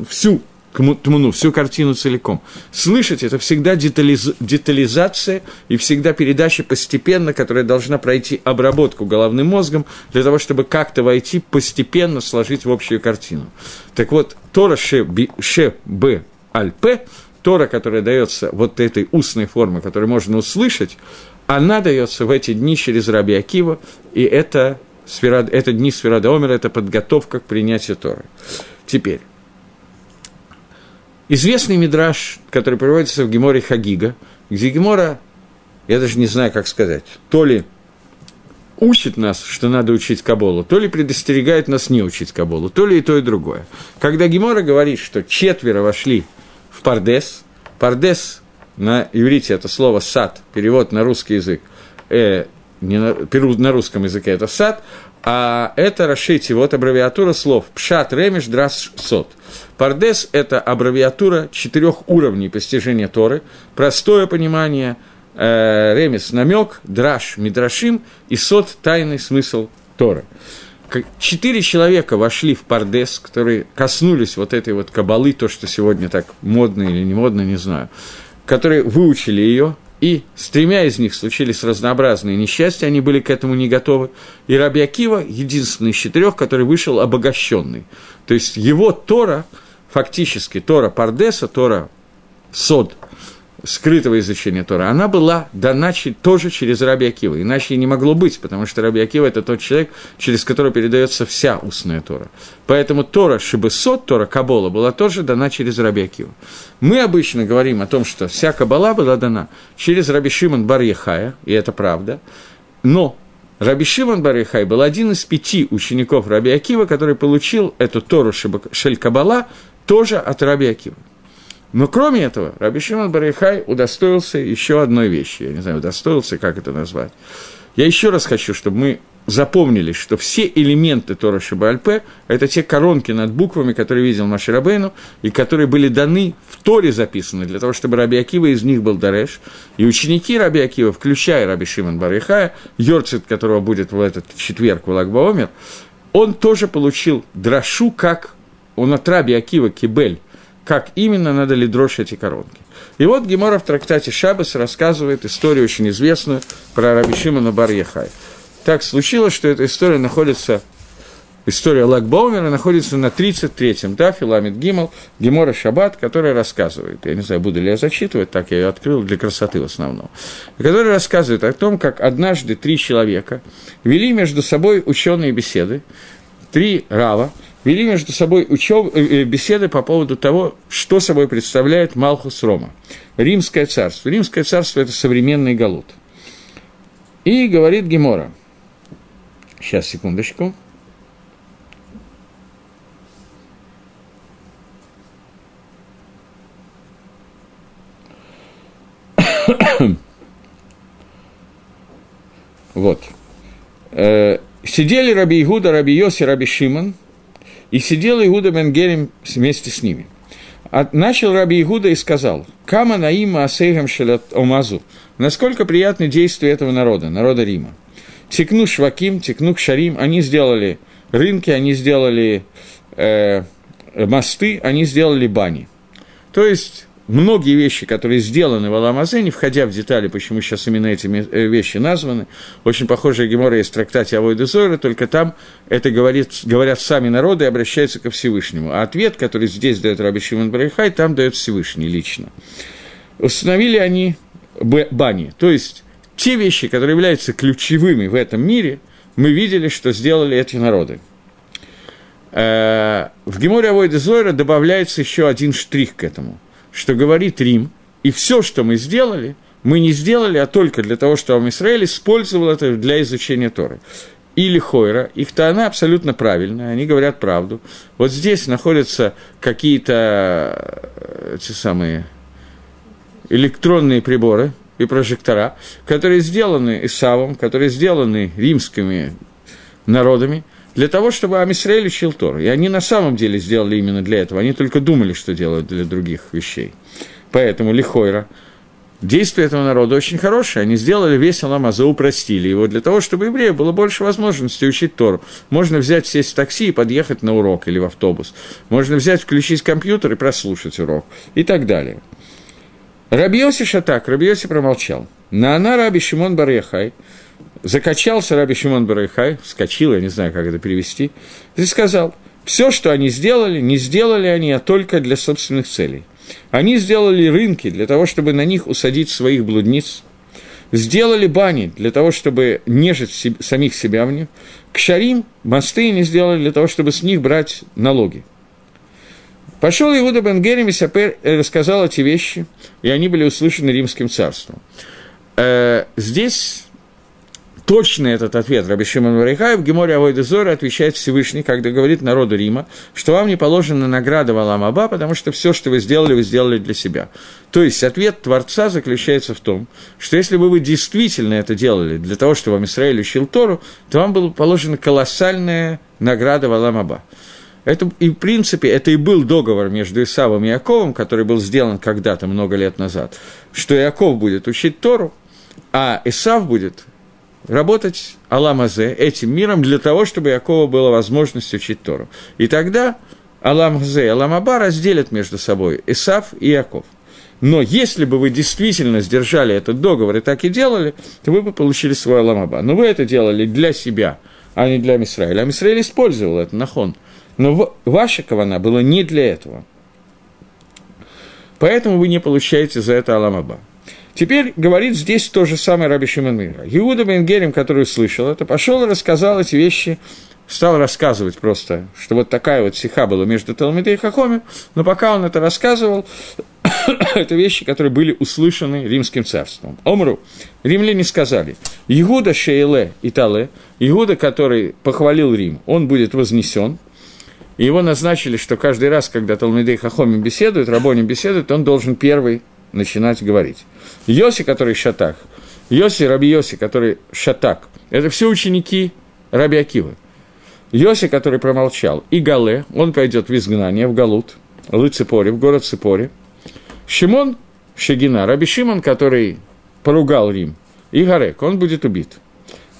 всю тмуну, всю картину целиком. Слышать – это всегда детализ... детализация и всегда передача постепенно, которая должна пройти обработку головным мозгом для того, чтобы как-то войти, постепенно сложить в общую картину. Так вот, Тора Шибальпе, Тора, которая дается вот этой устной формы, которую можно услышать, она дается в эти дни через раби Акива, и это, сфера... это дни Сфера Омер, это подготовка к принятию Торы. Теперь. Известный мидраш, который приводится в Геморе Хагига, где Гемора, я даже не знаю, как сказать, то ли учит нас, что надо учить Каболу, то ли предостерегает нас не учить Каболу, то ли и то, и другое. Когда Гемора говорит, что четверо вошли в Пардес, Пардес, на иврите это слово «сад», перевод на русский язык, э, не на, на русском языке это «сад», а это расшите, вот аббревиатура слов «пшат ремеш драс сот». Пардес – это аббревиатура четырех уровней постижения Торы, простое понимание, э, ремес – намек, драш – мидрашим и сот – тайный смысл Торы. Четыре человека вошли в Пардес, которые коснулись вот этой вот кабалы, то, что сегодня так модно или не модно, не знаю, которые выучили ее. И с тремя из них случились разнообразные несчастья, они были к этому не готовы. И раби Акива, единственный из четырех, который вышел обогащенный. То есть его Тора, фактически Тора Пардеса, Тора Сод, скрытого изучения Тора, она была дана тоже через раби Акива. Иначе и не могло быть, потому что раби Акива – это тот человек, через которого передается вся устная Тора. Поэтому Тора Шибесот, Тора Кабола, была тоже дана через раби Акива. Мы обычно говорим о том, что вся Кабола была дана через раби Шимон бар Йохая, и это правда. Но раби Шимон бар Йохай был один из пяти учеников раби Акива, который получил эту Тору Шель Кабола тоже от раби Акива. Но кроме этого, раби Шимон бар Йохай удостоился еще одной вещи. Я не знаю, удостоился, как это назвать. Я еще раз хочу, чтобы мы запомнили, что все элементы Тора Шибальпе – это те коронки над буквами, которые видел Маше Рабейну, и которые были даны, в Торе записаны, для того, чтобы раби Акива из них был дареш. И ученики раби Акива, включая раби Шимон бар Йохая, Йорцит, которого будет в этот четверг в Лаг ба-Омер, он тоже получил драшу, как он от раби Акива Кибель, как именно надо лидрош эти коронки. И вот Гемора в трактате «Шабас» рассказывает историю очень известную про раби Шимона бар Йохая. Так случилось, что эта история находится, история Лаг ба-Омера находится на тридцать третьем дафе Ламед Гимел, Гемора Шаббат, которая рассказывает, я не знаю, буду ли я зачитывать, так я ее открыл для красоты в основном, которая рассказывает о том, как однажды три человека вели между собой ученые беседы, три рава, вели между собой учёб... беседы по поводу того, что собой представляет Малхус Рома, Римское царство. Римское царство – это современный Галут. И говорит Гемора, сейчас, секундочку. Вот. Сидели раби Йегуда, раби Йоси, раби Шимон, и сидел Иуда бен Герим вместе с ними. Начал раби Йегуда и сказал: «Кама наима асейгам шелят омазу». Насколько приятны действия этого народа, народа Рима. Текну шваким, текну шарим. Они сделали рынки, они сделали э, мосты, они сделали бани. То есть многие вещи, которые сделаны в Аламазе, не входя в детали, почему сейчас именно эти вещи названы, очень похожая гемора есть в трактате Авойда Зора, только там это говорит, говорят сами народы и обращаются ко Всевышнему. А ответ, который здесь дает раби Шимон бар Йохай, там дает Всевышний лично. Установили они бани, то есть те вещи, которые являются ключевыми в этом мире, мы видели, что сделали эти народы. В геморе Авойда Зора добавляется еще один штрих к этому, что говорит Рим, и все, что мы сделали, мы не сделали, а только для того, чтобы Израиль использовал это для изучения Торы. Или Хойра, их-то она абсолютно правильная, они говорят правду. Вот здесь находятся какие-то те самые электронные приборы и прожектора, которые сделаны Исавом, которые сделаны римскими народами, для того, чтобы Ам Исраэль учил Тору. И они на самом деле сделали именно для этого. Они только думали, что делают для других вещей. Поэтому лихойра. Действие этого народа очень хорошее. Они сделали весь Аламаза, упростили его для того, чтобы евреям было больше возможностей учить Тору. Можно взять, сесть в такси и подъехать на урок или в автобус. Можно взять, включить компьютер и прослушать урок. И так далее. Раби Йоси шатак. Раби Йоси промолчал. Наана раби Шимон бар Йохай. Закачался раби Шимон бар Йохай, вскочил, я не знаю, как это перевести, и сказал, все, что они сделали, не сделали они, а только для собственных целей. Они сделали рынки для того, чтобы на них усадить своих блудниц, сделали бани для того, чтобы нежить себе, самих себя в них, кшарим, мосты они сделали для того, чтобы с них брать налоги. Пошел Иуда бен Герем и Сапер, рассказал эти вещи, и они были услышаны римским царством. Э, здесь... Точно этот ответ раби Шимон бар Йохай в геморе Авойда Зора отвечает Всевышний, когда говорит народу Рима, что вам не положена награда в Олам Аба, потому что все, что вы сделали, вы сделали для себя. То есть ответ Творца заключается в том, что если бы вы действительно это делали для того, чтобы вам Исраиль учил Тору, то вам была положена колоссальная награда в Олам Аба. Это, и, в принципе, это и был договор между Исавом и Яковом, который был сделан когда-то, много лет назад, что Яков будет учить Тору, а Исав будет... работать Аламазе этим миром для того, чтобы Якова была возможность учить Тору. И тогда Аламазе и Аламаба разделят между собой Исав и Яков. Но если бы вы действительно сдержали этот договор и так и делали, то вы бы получили свой Аламаба. Но вы это делали для себя, а не для Мисраэля. А Мисраэль использовал это, нахон. Но ваша кавана была не для этого. Поэтому вы не получаете за это Аламаба. Теперь говорит здесь то же самое раби Шимон бар Йохай. Иуда бен Герем, который услышал это, пошел и рассказал эти вещи, стал рассказывать просто, что вот такая вот сиха была между Талмидей и Хахомим, но пока он это рассказывал, это вещи, которые были услышаны римским царством. Омру, римляне сказали, Иуда шейле итале, Иуда, который похвалил Рим, он будет вознесен. И его назначили, что каждый раз, когда Талмидей и Хахомим беседуют, рабоним беседуют, он должен первый начинать говорить. Йоси, который шатак, Йоси, раби Йоси, который шатак, это все ученики раби Акивы. Йоси, который промолчал, и Гале, он пойдет в изгнание, в Галут, в Ципоре, в город Ципоре. Шимон, Шегина, раби Шимон, который поругал Рим, и Гарек, он будет убит.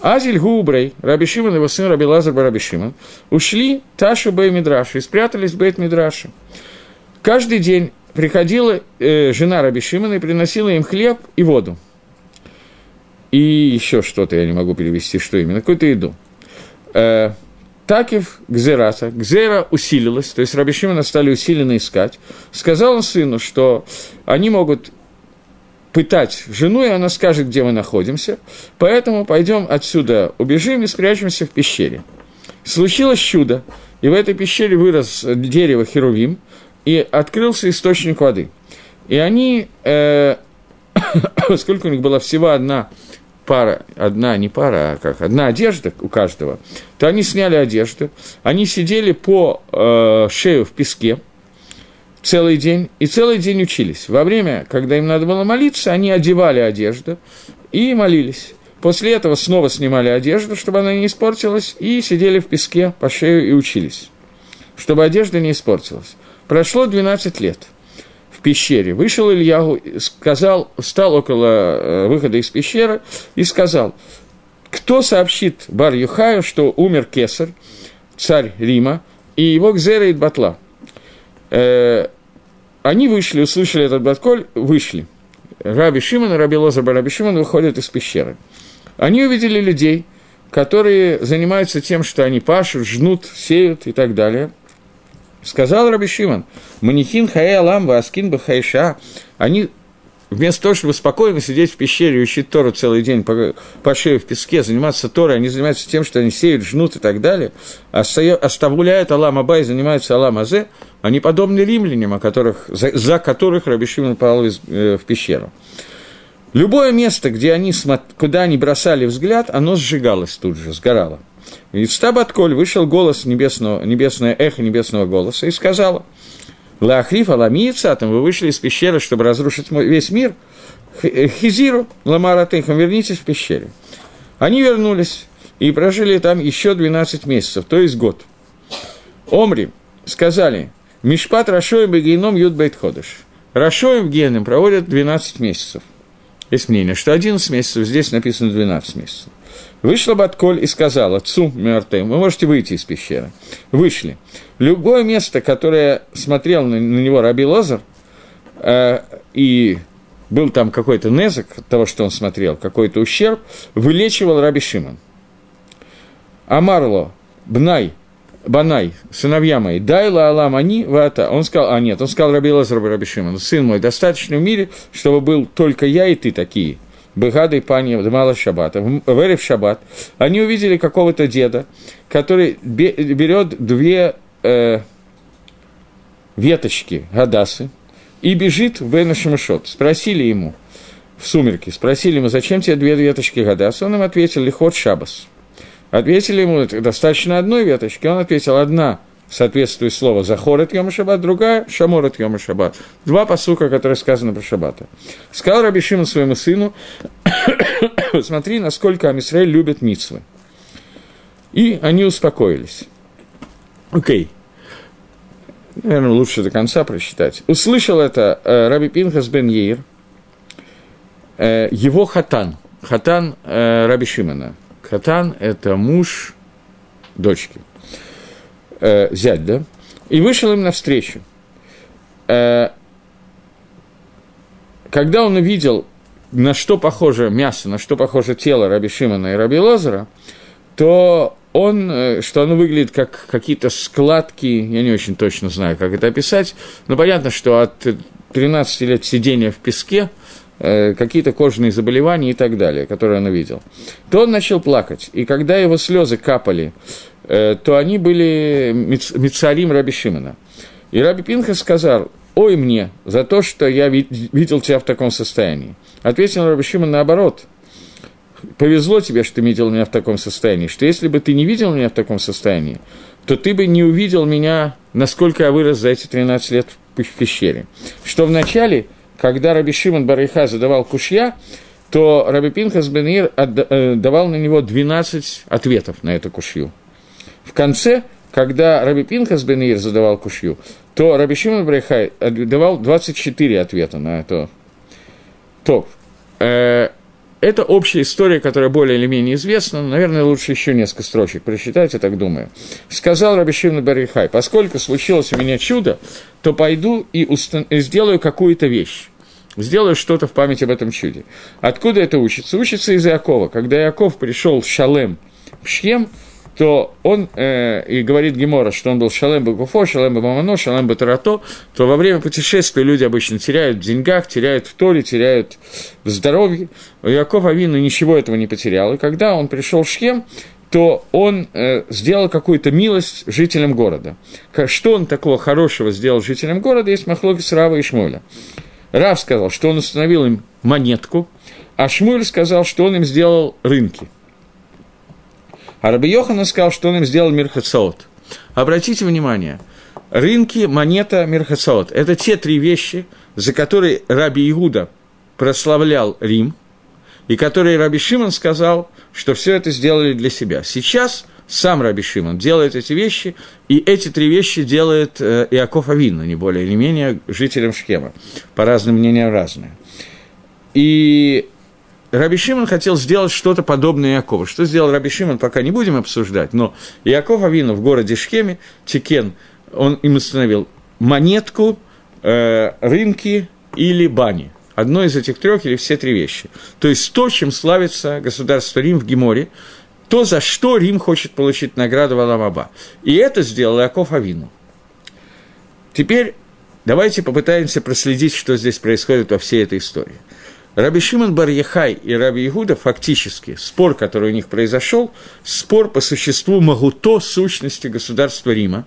Азиль Губрей, раби Шимон, его сын раби Лоза, раби Шимон, ушли Ташу бей Мидрашу и спрятались в бейт Мидрашу. Каждый день приходила э, жена раби Шимона и приносила им хлеб и воду. И еще что-то, я не могу перевести, что именно, какую-то еду. Э, Такив Гзерата, Гзера усилилась, то есть раби Шимона стали усиленно искать. Сказал он сыну, что они могут пытать жену, и она скажет, где мы находимся, поэтому пойдем отсюда, убежим и спрячемся в пещере. Случилось чудо, и в этой пещере вырос дерево херувим, и открылся источник воды. И они, э, поскольку у них была всего одна пара, одна не пара, а как, одна одежда у каждого, то они сняли одежду, они сидели по э, шею в песке целый день, и целый день учились. Во время, когда им надо было молиться, они одевали одежду и молились. После этого снова снимали одежду, чтобы она не испортилась, и сидели в песке по шею и учились, чтобы одежда не испортилась. Прошло двенадцать лет в пещере. Вышел Ильягу, сказал, встал около выхода из пещеры и сказал, кто сообщит бар Юхаю, что умер Кесарь, царь Рима, и его Гзера и Батла. Они вышли, услышали этот бат-коль, вышли. Раби Шимон, раби Лоза, раби Шимон выходят из пещеры. Они увидели людей, которые занимаются тем, что они пашут, жнут, сеют и так далее. Сказал раби Шимон: «Манихин хае алам вааскин бахайша». Они вместо того, чтобы спокойно сидеть в пещере и учить Тору целый день по, по шею в песке, заниматься Торой, они занимаются тем, что они сеют, жнут и так далее, оставляют алам аба и занимаются алам азе, они подобны римлянам, о которых, за, за которых раби Шимон попал в пещеру. Любое место, где они, куда они бросали взгляд, оно сжигалось тут же, сгорало. И с табатколь вышел голос небесного, небесное эхо небесного голоса и сказала: «Лахриф аламиецатам, вы вышли из пещеры, чтобы разрушить весь мир, хизиру ламаратыхам, вернитесь в пещеру». Они вернулись и прожили там еще двенадцать месяцев, то есть год. Омри сказали: «Мишпат рашоем и гейном ют бейтходыш». Рашоем гейном проводят двенадцать месяцев. Есть мнение, что одиннадцать месяцев, здесь написано двенадцать месяцев. Вышла бат-коль и сказала: «Цу, мертвым, вы можете выйти из пещеры». Вышли. Любое место, которое смотрел на него раби Лозер, э, и был там какой-то незак от того, что он смотрел, какой-то ущерб, вылечивал раби Шимон. «Амарло, бнай, банай, сыновья мои, дайла алам они вата». Он сказал, а нет, он сказал раби Лозер, раби Шимон: «Сын мой, достаточно в мире, чтобы был только я и ты такие». Бегады и пани Мала Шабата. В Эрев Шаббат они увидели какого-то деда, который берет две э, веточки гадасы и бежит в Бен-Ашемешот. Спросили ему в сумерки, спросили ему: «Зачем тебе две веточки гадасы?» Он им ответил: «Лихот Шабас». Ответили ему: «Достаточно одной веточки». Он ответил: «Одна соответствует слову «захор от Йома Шаббат», другая «шамор от Йома Шаббат». Два пасука, которые сказаны про Шаббата. Сказал раби Шимон своему сыну: «Смотри, насколько Ам Исраэль любит мицвы». И они успокоились. Окей. Okay. Наверное, лучше до конца прочитать. Услышал это э, раби Пинхас бен Яир, э, его хатан, хатан э, раби Шимона. Хатан – это муж дочки. Э, зять, да, и вышел им навстречу. Э, когда он увидел, на что похоже мясо, на что похоже тело раби Шимона и раби Лозера, то он, что оно выглядит как какие-то складки, я не очень точно знаю, как это описать, но понятно, что от тринадцати лет сидения в песке, э, какие-то кожные заболевания и так далее, которые он увидел, то он начал плакать, и когда его слезы капали, то они были мицарим раби Шимона. И раби Пинхас сказал: «Ой мне, за то, что я видел тебя в таком состоянии». Ответил раби Шимон наоборот: «Повезло тебе, что ты видел меня в таком состоянии, что если бы ты не видел меня в таком состоянии, то ты бы не увидел меня, насколько я вырос за эти тринадцать лет в пещере». Что вначале, когда раби Шимон бар Йохай задавал кушья, то раби Пинхас бен Яир давал на него двенадцать ответов на эту кушью. В конце, когда раби Пинхас бен Яир задавал кушью, то раби Шимон бар Йохай давал двадцать четыре ответа на это. Топ. Это общая история, которая более или менее известна. Наверное, лучше еще несколько строчек прочитать, я так думаю. «Сказал раби Шимон бар Йохай: поскольку случилось у меня чудо, то пойду и, устан- и сделаю какую-то вещь. Сделаю что-то в память об этом чуде». Откуда это учится? Учится из Иакова. Когда Иаков пришел в Шалем, в Шхем, то он, э, и говорит Гемора, что он был шалем бакуфо, шалем бамано, шалем батарато, то во время путешествия люди обычно теряют в деньгах, теряют в Торе, теряют в здоровье. Иаков Авину ничего этого не потерял. И когда он пришел в Шхем, то он э, сделал какую-то милость жителям города. Что он такого хорошего сделал жителям города, есть махлокис Рава и Шмуэля. Рав сказал, что он установил им монетку, а Шмуэль сказал, что он им сделал рынки. А раби Йоханан сказал, что он им сделал мирхацаот. Обратите внимание, рынки, монета, мирхацаот – это те три вещи, за которые раби Йегуда прославлял Рим, и которые раби Шимон сказал, что все это сделали для себя. Сейчас сам раби Шимон делает эти вещи, и эти три вещи делает Иаков Авину, не более или менее, жителям Шхема. По разным мнениям разные. И... раби Шимон хотел сделать что-то подобное Иакову. Что сделал раби Шимон, пока не будем обсуждать, но Иаков Авину в городе Шхеме, Тикен, он им установил монетку, э, рынки или бани. Одно из этих трех или все три вещи. То есть то, чем славится государство Рим в Геморе, то, за что Рим хочет получить награду в Алам-Аба. И это сделал Иаков Авину. Теперь давайте попытаемся проследить, что здесь происходит во всей этой истории. Раби Шимон бар Йохай и Раби Йегуда фактически, спор, который у них произошел, спор по существу могуто сущности государства Рима,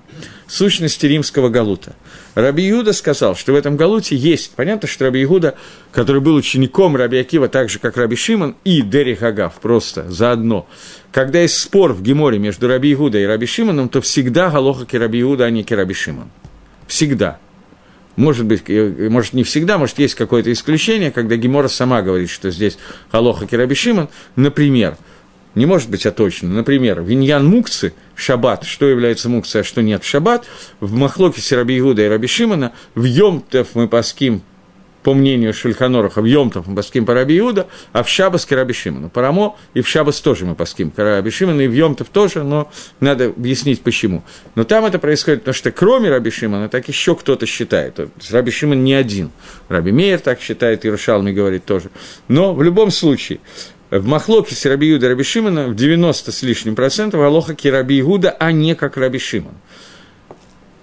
сущности римского галута. Раби Йегуда сказал, что в этом галуте есть, понятно, что Раби Йегуда, который был учеником Раби Акива, так же, как Раби Шимон, и Дери Хагав, просто заодно. Когда есть спор в Геморе между Раби Йегуда и Раби Шимоном, то всегда галоха ки Раби Йегуда, а не ки Раби Шимон. Всегда. Может быть, может, не всегда, может, есть какое-то исключение, когда Гемора сама говорит, что здесь Алоха Раби Шимон, например, не может быть, а точно, например, Виньян Мукцы, Шаббат, что является Мукцей, а что нет в Шаббат, в Махлокисе Раби Йегуда и Раби Шимона, в Йомтов мы паским, по мнению Шульхан Аруха, в Йомтов мы паским по Раби Йегуда, а в Шаббас к Раби Шимону. Парамо и в Шаббас тоже мы паским к Раби Шимону, и в Йомтов тоже, но надо объяснить, почему. Но там это происходит, потому что кроме Раби Шимона, так еще кто-то считает. Раби Шимон не один. Раби Мейр так считает, Ирушалми говорит тоже. Но в любом случае, в Махлокисе Раби Йегуда и Раби Шимона в девяносто с лишним процентов алоха ки Раби Йегуда, а не как Раби Шимон.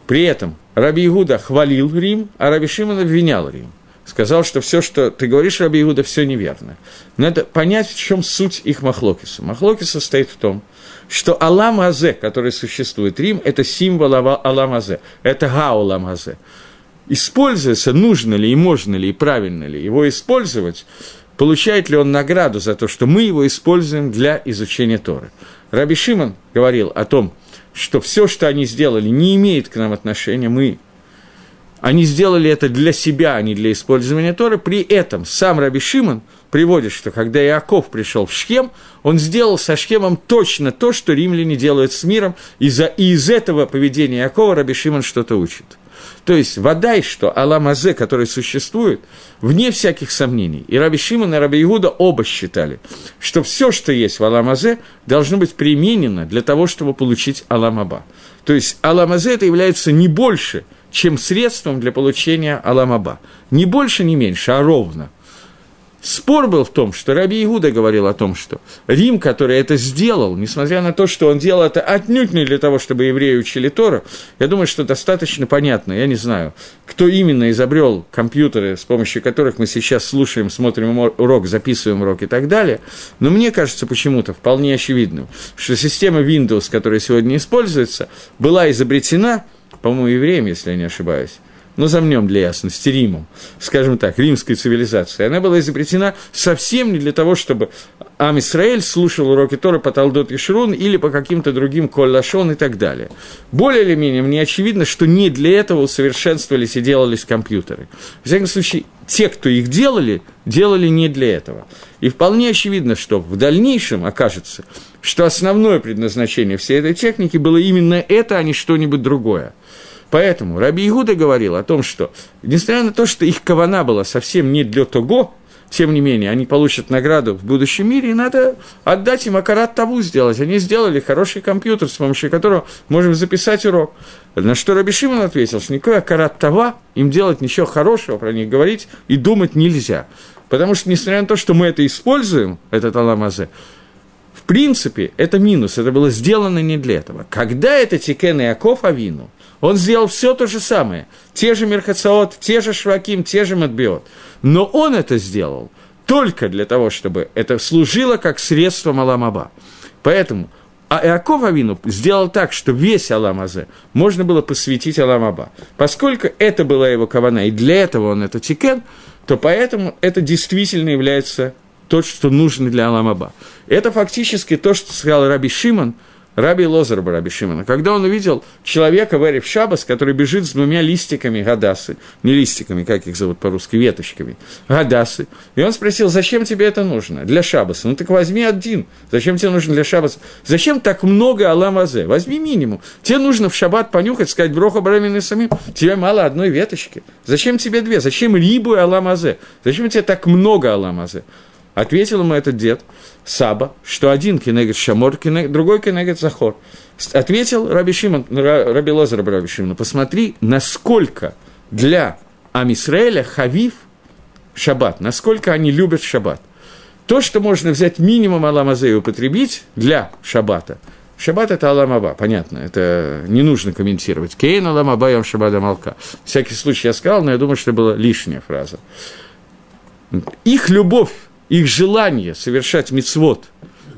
При этом Раби Йегуда хвалил Рим, а Раби Шимон обвинял Рим. Сказал, что все, что ты говоришь, Раби Йегуда, все неверно. Надо понять, в чем суть их Махлокиса. Махлокис состоит в том, что Алам-Азе, который существует Рим, это символ Алам-Азе, это Гаулам-Азе. Используется, нужно ли и можно ли и правильно ли его использовать, получает ли он награду за то, что мы его используем для изучения Торы. Раби Шимон говорил о том, что все, что они сделали, не имеет к нам отношения, мы Они сделали это для себя, а не для использования Торы. При этом сам Раби Шимон приводит, что когда Иаков пришел в Шхем, он сделал со Шхемом точно то, что римляне делают с миром, и, за, и из этого поведения Иакова Раби Шимон что-то учит. То есть, водай, что Алам-Азе, который существует, вне всяких сомнений. И Раби Шимон, и Раби Йегуда оба считали, что все, что есть в Алам-Азе, должно быть применено для того, чтобы получить Алам-Аба. То есть, Алам-Азе это является не больше, чем средством для получения Алам-Аба. Не больше, не меньше, а ровно. Спор был в том, что Раби Йегуда говорил о том, что Рим, который это сделал, несмотря на то, что он делал это отнюдь не для того, чтобы евреи учили Тору, я думаю, что достаточно понятно, я не знаю, кто именно изобрел компьютеры, с помощью которых мы сейчас слушаем, смотрим урок, записываем урок и так далее, но мне кажется почему-то вполне очевидным, что система Windows, которая сегодня используется, была изобретена, по-моему, евреям, если я не ошибаюсь, но замнем для ясности, Римом, скажем так, римской цивилизацией. Она была изобретена совсем не для того, чтобы Ам Исраэль слушал уроки Торы по Талдот и Ширун или по каким-то другим Коль Лашон и так далее. Более или менее мне очевидно, что не для этого усовершенствовались и делались компьютеры. В всяком случае, те, кто их делали, делали не для этого. И вполне очевидно, что в дальнейшем окажется, что основное предназначение всей этой техники было именно это, а не что-нибудь другое. Поэтому Раби Йегуда говорил о том, что, несмотря на то, что их кавана была совсем не для того, тем не менее, они получат награду в будущем мире, и надо отдать им акарат таву сделать. Они сделали хороший компьютер, с помощью которого можем записать урок. На что Раби Шимон ответил, что никакой акарат тава, им делать ничего хорошего, про них говорить и думать нельзя. Потому что, несмотря на то, что мы это используем, этот Алам-Азе, в принципе, это минус, это было сделано не для этого. Когда это Тикен Иаков Авину, он сделал все то же самое, те же Мерхацаот, те же Шваким, те же Матбиот. Но он это сделал только для того, чтобы это служило как средство Алам-Аба. Поэтому Иаков Авину сделал так, что весь Алам-Азе можно было посвятить Алам-Аба. Поскольку это была его кавана, и для этого он это тикен, то поэтому это действительно является то, что нужно для Алам-Аба. Это фактически то, что сказал Раби Шимон, Раби Лоза Раби Шимона, когда он увидел человека в Эрев Шабас, который бежит с двумя листиками гадасы, не листиками, как их зовут по-русски, веточками, гадасы, и он спросил, зачем тебе это нужно для Шабаса? Ну так возьми один, зачем тебе нужно для Шабаса? Зачем так много Алам-Азе? Возьми минимум. Тебе нужно в Шаббат понюхать, сказать Броха Брамин и самим, тебе мало одной веточки. Зачем тебе две? Зачем Рибу и Алам-Азе? Зачем тебе так много Алам-Азе? Ответил ему этот дед, Саба, что один кенегет Шамор, кенегет, другой кенегет Захор. Ответил Раби Шимон, Раби Лоза Раби Шимон, посмотри, насколько для Ам Исраэля хавив шаббат, насколько они любят шаббат. То, что можно взять минимум Аламазе и употребить для шаббата. Шаббат – это Аламаба, понятно, это не нужно комментировать. Кейн Аламаба ям шаббата малка. Всякий случай я сказал, но я думаю, что это была лишняя фраза. Их любовь, их желание совершать мицвот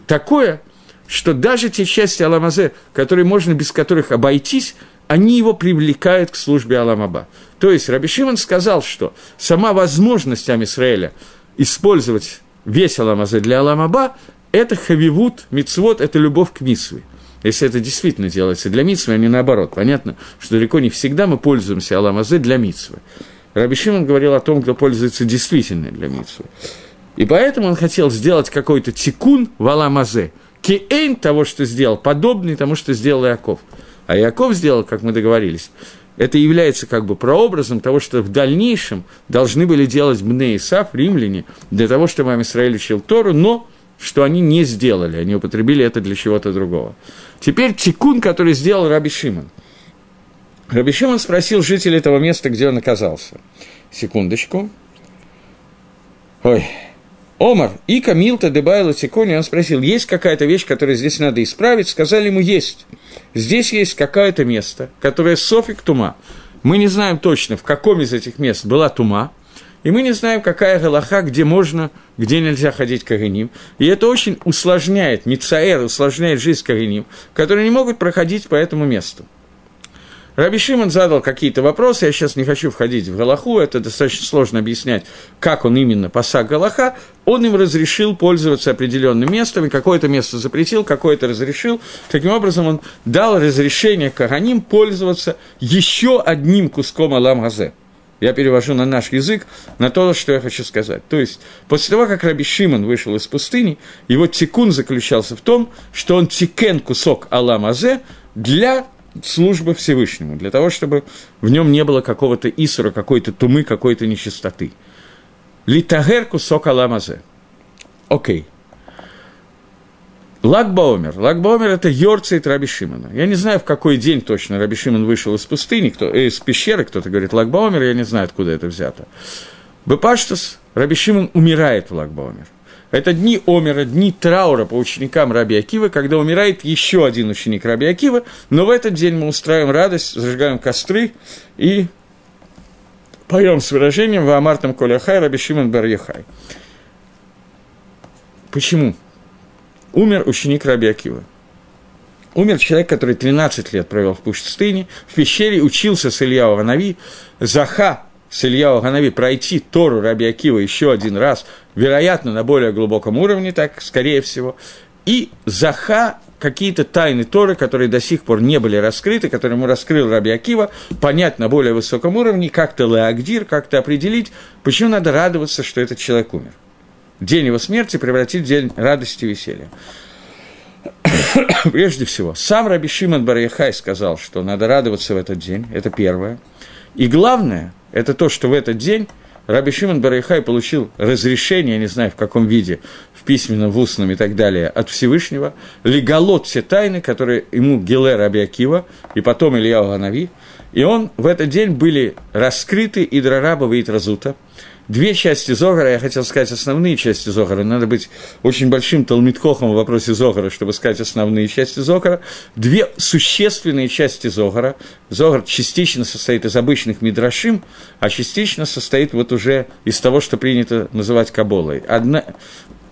такое, что даже те части Аламазе, которые можно без которых обойтись, они его привлекают к службе Аламаба. То есть Раби Шимон сказал, что сама возможность Ам Исраэля использовать весь Аламазе для Аламаба – это хавивут, мицвот, это любовь к мицве. Если это действительно делается для мицвы, а не наоборот. Понятно, что далеко не всегда мы пользуемся Аламазе для мицвы. Раби Шимон говорил о том, кто пользуется действительно для мицвы. И поэтому он хотел сделать какой-то тикун в Аламазе. Киэйн того, что сделал, подобный тому, что сделал Иаков. А Иаков сделал, как мы договорились, это является как бы прообразом того, что в дальнейшем должны были делать Бней Исав, римляне, для того, чтобы Ам Исраэль учил Тору, но что они не сделали, они употребили это для чего-то другого. Теперь тикун, который сделал Раби Шимон. Раби Шимон спросил жителей того места, где он оказался. Секундочку. Ой. Омар, Ика, Милта, Дебайла, Тикони, он спросил, есть какая-то вещь, которую здесь надо исправить? Сказали ему, есть. Здесь есть какое-то место, которое софик тума. Мы не знаем точно, в каком из этих мест была тума, и мы не знаем, какая галаха, где можно, где нельзя ходить коганим. И это очень усложняет, мицаэр усложняет жизнь коганим, которые не могут проходить по этому месту. Раби Шимон задал какие-то вопросы, я сейчас не хочу входить в галаху, это достаточно сложно объяснять, как он именно пасак галаха, он им разрешил пользоваться определенным местом, и какое-то место запретил, какое-то разрешил. Таким образом, он дал разрешение каганим пользоваться еще одним куском алам-газе. Я перевожу на наш язык, на то, что я хочу сказать. То есть, после того, как Раби Шимон вышел из пустыни, его тикун заключался в том, что он тикен кусок алам-газе для служба Всевышнему, для того, чтобы в нем не было какого-то исура, какой-то тумы, какой-то нечистоты. Литагер кусок аламазе. Окей. Лаг ба-Омер. Лаг ба-Омер – это Йорцит Раби Шимона. Я не знаю, в какой день точно Раби Шимон вышел из пустыни, кто, э, из пещеры, кто-то говорит Лаг ба-Омер, я не знаю, откуда это взято. Бепаштус, Раби Шимон умирает в Лаг ба-Омер. Это дни Омера, дни траура по ученикам Раби Акивы, когда умирает еще один ученик Раби Акивы, но в этот день мы устраиваем радость, зажигаем костры и поем с выражением «Ваамартам коля хай раби Шимон бар Йохай». Почему? Умер ученик Раби Акивы. Умер человек, который тринадцать лет провел в пустыне, в пещере учился с Ильяу Ганави, Заха, с Ильяу Ганави пройти Тору Раби Акива еще один раз, вероятно, на более глубоком уровне, так, скорее всего, и Заха какие-то тайны Торы, которые до сих пор не были раскрыты, которые ему раскрыл Раби Акива, понять на более высоком уровне, как-то леагдир, как-то определить, почему надо радоваться, что этот человек умер. День его смерти превратить в день радости и веселья. Прежде всего, сам Раби Шимон бар Йохай сказал, что надо радоваться в этот день, это первое. И главное, это то, что в этот день Раби Шимон бар Йохай получил разрешение, я не знаю в каком виде, в письменном, в устном и так далее, от Всевышнего, легалот все тайны, которые ему Гиле Раби Акива и потом Ильяу Ганави. И он в этот день были раскрыты Идрарабова и Тразута. Две части Зогара, я хотел сказать основные части Зогара, надо быть очень большим талмидкохом в вопросе Зогара, чтобы сказать основные части Зогара. Две существенные части Зогара. Зогар частично состоит из обычных мидрашим, а частично состоит вот уже из того, что принято называть каболой. Одна...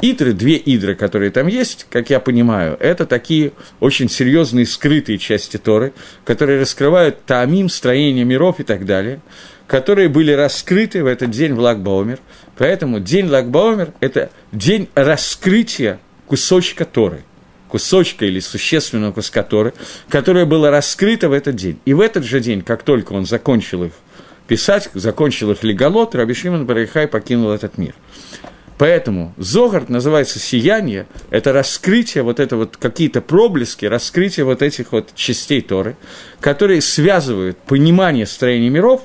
Идры, две идры, которые там есть, как я понимаю, это такие очень серьезные скрытые части Торы, которые раскрывают таамим, строение миров и так далее, которые были раскрыты в этот день в Лаг ба-Омер. Поэтому день Лаг ба-Омер – это день раскрытия кусочка Торы, кусочка или существенного куска Торы, которое было раскрыто в этот день. И в этот же день, как только он закончил их писать, закончил их легалот, Раби Шимон бар Йохай покинул этот мир. Поэтому Зогар называется «сияние», это раскрытие, вот это вот какие-то проблески, раскрытие вот этих вот частей Торы, которые связывают понимание строения миров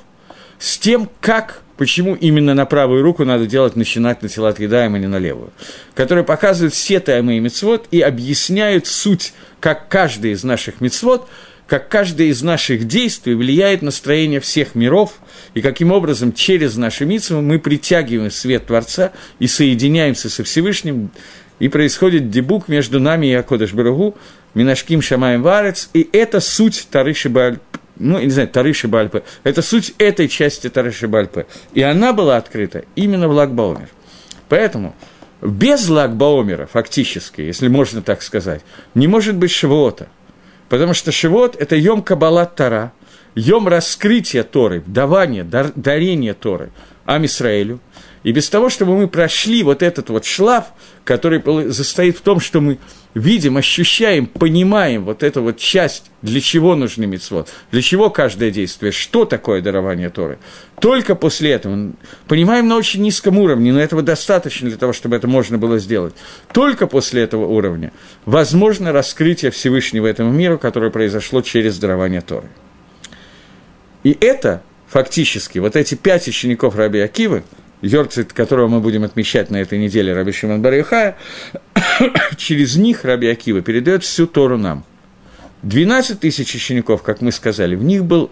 с тем, как, почему именно на правую руку надо делать, начинать на тела отъедаем, а не на левую, которые показывают все таймы и мицвот и объясняют суть, как каждый из наших мицвот как каждое из наших действий влияет на настроение всех миров, и каким образом через наши мицвы мы притягиваем свет Творца и соединяемся со Всевышним, и происходит дебук между нами и Акодеш Баругу, Минашким Шамаем Варец, и это суть Торы Шибальпе, ну, я не знаю, Торы Шибальпе, это суть этой части Торы Шибальпе, и она была открыта именно в Лаг ба-Омер. Поэтому без Лаг ба-Омера, фактически, если можно так сказать, не может быть Шавуота, потому что Шавуот – это Йом Каббалат Тора, Йом раскрытия Торы, давания, дар, дарения Торы Ам Исраэлю. И без того, чтобы мы прошли вот этот вот шлаф, который состоит в том, что мы видим, ощущаем, понимаем вот эту вот часть, для чего нужны мицвот, для чего каждое действие, что такое дарование Торы. Только после этого, понимаем на очень низком уровне, но этого достаточно для того, чтобы это можно было сделать. Только после этого уровня возможно раскрытие Всевышнего этому миру, которое произошло через дарование Торы. И это, фактически, вот эти пять учеников раби Акивы, Йорцит, которого мы будем отмечать на этой неделе, раби Шимон бар Йохая, через них раби Акива передает всю Тору нам. двенадцать тысяч учеников, как мы сказали, в них был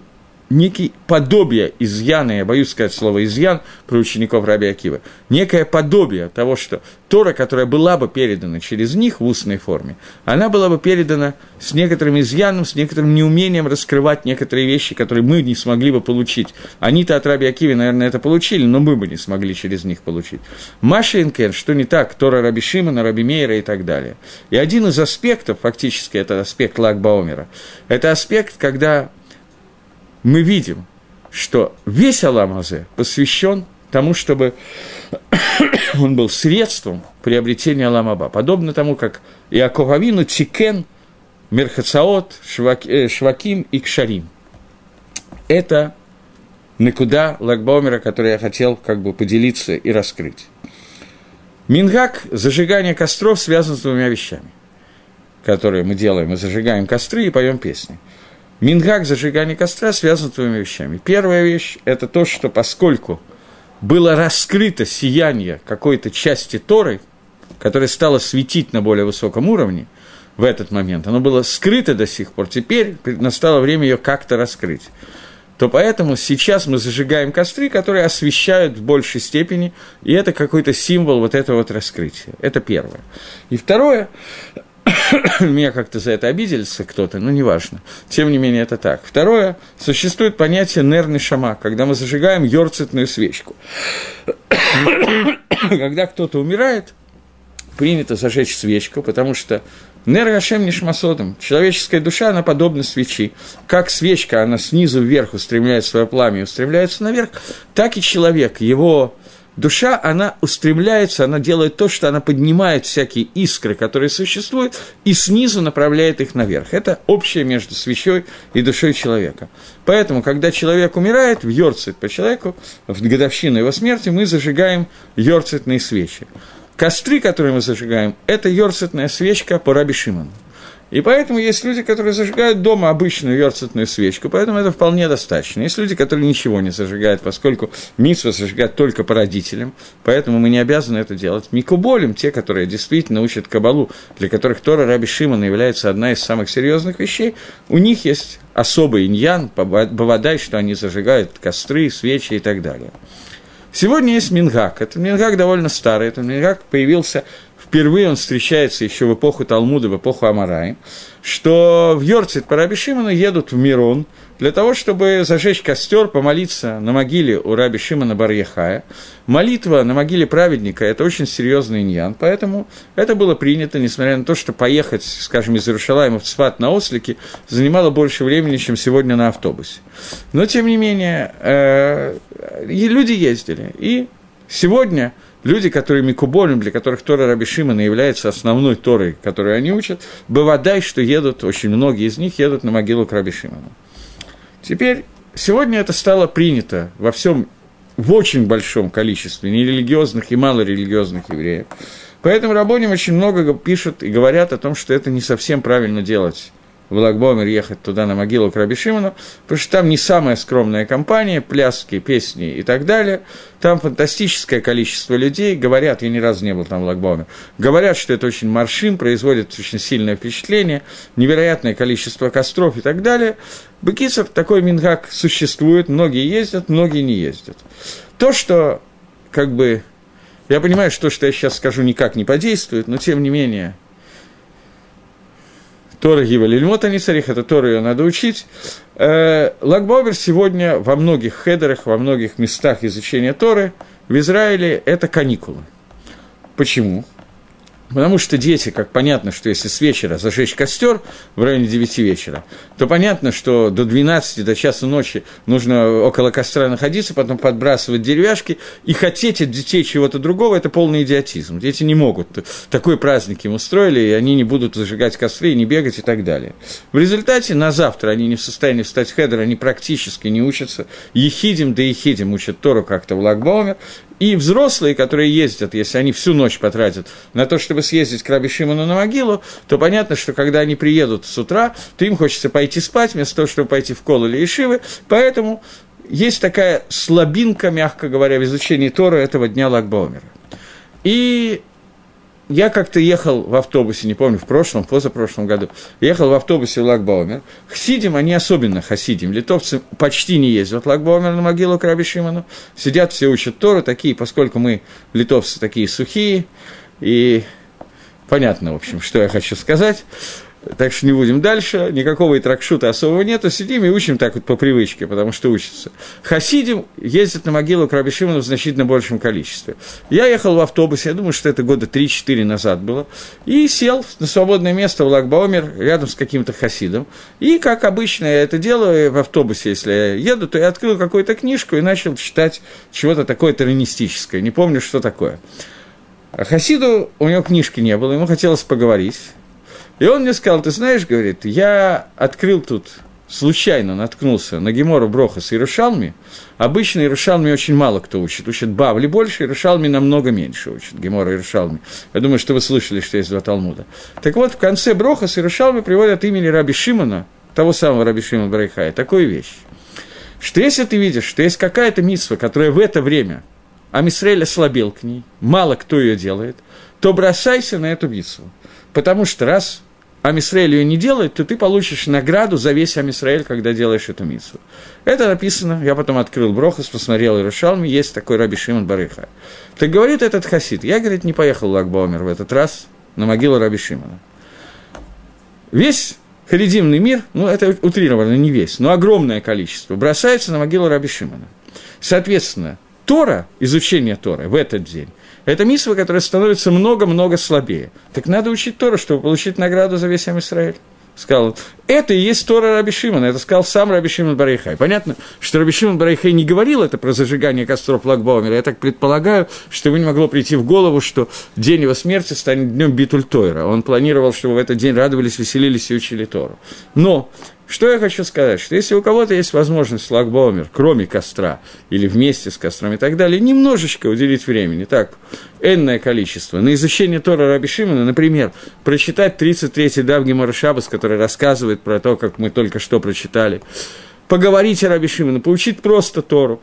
некий подобие изъяна, я боюсь сказать слово «изъян» про учеников раби Акива, некое подобие того, что Тора, которая была бы передана через них в устной форме, она была бы передана с некоторым изъяном, с некоторым неумением раскрывать некоторые вещи, которые мы не смогли бы получить. Они-то от раби Акивы, наверное, это получили, но мы бы не смогли через них получить. Маше Инкен, что не так, Тора раби Шимона, раби Мейра и так далее. И один из аспектов, фактически, это аспект Лаг ба-Омера, это аспект, когда мы видим, что весь Олам Азе посвящен тому, чтобы он был средством приобретения Олам Аба, подобно тому, как Иаков Авину, Тикен, Мерхацаот, Швак, э, Шваким и Кшарим. Это некуда Лаг ба-Омера, который я хотел как бы поделиться и раскрыть. Мингак, зажигание костров, связано с двумя вещами, которые мы делаем. Мы зажигаем костры и поем песни. Мингак, зажигание костра, связано с двумя вещами. Первая вещь – это то, что поскольку было раскрыто сияние какой-то части Торы, которая стала светить на более высоком уровне в этот момент, оно было скрыто до сих пор, теперь настало время ее как-то раскрыть, то поэтому сейчас мы зажигаем костры, которые освещают в большей степени, и это какой-то символ вот этого вот раскрытия. Это первое. И второе – меня как-то за это обиделся кто-то, но неважно. Тем не менее, это так. Второе, существует понятие нервный шама, когда мы зажигаем йорцитную свечку. Когда кто-то умирает, принято зажечь свечку, потому что нер Гашем нишмасодом, человеческая душа, она подобна свечи. Как свечка, она снизу вверх устремляет свое пламя и устремляется наверх, так и человек, его душа, она устремляется, она делает то, что она поднимает всякие искры, которые существуют, и снизу направляет их наверх. Это общее между свечой и душой человека. Поэтому, когда человек умирает, в йорцит по человеку, в годовщину его смерти, мы зажигаем йорцитные свечи. Костры, которые мы зажигаем, это йорцитная свечка по раби Шимону. И поэтому есть люди, которые зажигают дома обычную йорцитную свечку, поэтому это вполне достаточно. Есть люди, которые ничего не зажигают, поскольку мицва зажигает только по родителям, поэтому мы не обязаны это делать. Микуболим, те, которые действительно учат кабалу, для которых Тора раби Шимона является одной из самых серьезных вещей, у них есть особый иньян, бавадай, что они зажигают костры, свечи и так далее. Сегодня есть мингак. Этот мингак довольно старый, этот мингак появился... Впервые он встречается еще в эпоху Талмуда, в эпоху Амараим, что в Йорцит по раби Шимону едут в Мирон для того, чтобы зажечь костер, помолиться на могиле у раби Шимона бар Йохая. Молитва на могиле праведника – это очень серьезный иньян, поэтому это было принято, несмотря на то, что поехать, скажем, из Ирушалми в Цфат на ослике занимало больше времени, чем сегодня на автобусе. Но, тем не менее, люди ездили, и сегодня... Люди, которые микуболим, для которых Тора раби Шимона является основной Торой, которую они учат, бывает, что едут, очень многие из них едут на могилу к раби Шимону. Теперь, сегодня это стало принято во всем, в очень большом количестве нерелигиозных и малорелигиозных евреев. Поэтому рабоним очень много пишут и говорят о том, что это не совсем правильно делать в Лаг ба-Омер ехать туда на могилу к раби Шимону, потому что там не самая скромная компания, пляски, песни и так далее. Там фантастическое количество людей, говорят, я ни разу не был там в Лаг ба-Омер, говорят, что это очень маршин, производит очень сильное впечатление, невероятное количество костров и так далее. Бекицер, такой минхаг существует, многие ездят, многие не ездят. То, что, как бы, я понимаю, что то, что я сейчас скажу, никак не подействует, но тем не менее... Тора Гива Лильмота Нисарих, это Тора, ее надо учить. Лаг ба-Омер сегодня во многих хедерах, во многих местах изучения Торы в Израиле – это каникулы. Почему? Потому что дети, как понятно, что если с вечера зажечь костер в районе девяти вечера, то понятно, что до двенадцати, до часу ночи нужно около костра находиться, потом подбрасывать деревяшки, и хотеть от детей чего-то другого – это полный идиотизм. Дети не могут. Такой праздник им устроили, и они не будут зажигать костры, не бегать и так далее. В результате на завтра они не в состоянии встать в хедер, они практически не учатся. Ехидим да ехидим учат Тору как-то в Лаг ба-Омер. И взрослые, которые ездят, если они всю ночь потратят на то, чтобы съездить к раби Шимону на могилу, то понятно, что когда они приедут с утра, то им хочется пойти спать, вместо того, чтобы пойти в колл или ешивы. Поэтому есть такая слабинка, мягко говоря, в изучении Торы этого дня Лаг ба-Омера. И я как-то ехал в автобусе, не помню, в прошлом, позапрошлом году, ехал в автобусе в Лаг ба-Омер. Хасидим, они особенно хасидим, литовцы почти не ездят в Лаг ба-Омер на могилу к раби Шимону. Сидят, все учат Тору, такие, поскольку мы, литовцы, такие сухие, и понятно, в общем, что я хочу сказать. Так что не будем дальше, никакого и тракшута особого нету, сидим и учим так вот по привычке, потому что учатся. Хасидим ездят на могилу к раби Шимону в значительно большем количестве. Я ехал в автобусе, я думаю, что это года три-четыре назад было, и сел на свободное место в Лаг ба-Омер рядом с каким-то хасидом. И, как обычно я это делаю в автобусе, если я еду, то я открыл какую-то книжку и начал читать чего-то такое таранистическое, не помню, что такое. А хасиду, у него книжки не было, ему хотелось поговорить. И он мне сказал, ты знаешь, говорит, я открыл тут, случайно наткнулся на Гемору Броха с Ирушалми. Обычно Ирушалми очень мало кто учит. Учат Бавли больше, Ирушалми намного меньше учат, Гемора Ирушалми. Я думаю, что вы слышали, что есть два Талмуда. Так вот, в конце Броха с Ирушалми приводят имени раби Шимона, того самого раби Шимона бар Йохая, такую вещь, что если ты видишь, что есть какая-то мицва, которая в это время, а Мисраэль ослабел к ней, мало кто ее делает, то бросайся на эту мицву. Потому что раз Ам Исраэль ее не делает, то ты получишь награду за весь Ам Исраэль, когда делаешь эту мицву. Это написано, я потом открыл Брохас, посмотрел Ирушалми, есть такой раби Шимон бар Йохай. Так говорит этот хасид, я, говорит, не поехал в Лаг ба-Омер в этот раз на могилу раби Шимона. Весь харидимный мир, ну это утрированно, не весь, но огромное количество, бросается на могилу раби Шимона. Соответственно, Тора, изучение Торы в этот день, это мицва, которая становится много-много слабее. Так надо учить Тору, чтобы получить награду за весь Ам Исраэль. Сказал, это и есть Тора раби Шимона, это сказал сам раби Шимон бар Йохай. Понятно, что раби Шимон бар Йохай не говорил это про зажигание костров Лаг ба-Омера. Я так предполагаю, что ему не могло прийти в голову, что день его смерти станет днем Битуль Тойра. Он планировал, чтобы в этот день радовались, веселились и учили Тору. Но... Что я хочу сказать, что если у кого-то есть возможность Лаг ба-Омер, кроме костра, или вместе с костром и так далее, немножечко уделить времени, так, энное количество, на изучение Тора раби Шимона, например, прочитать тридцать третий дав Геморе Шабас, который рассказывает про то, как мы только что прочитали, поговорить о раби Шимоне, поучить просто Тору,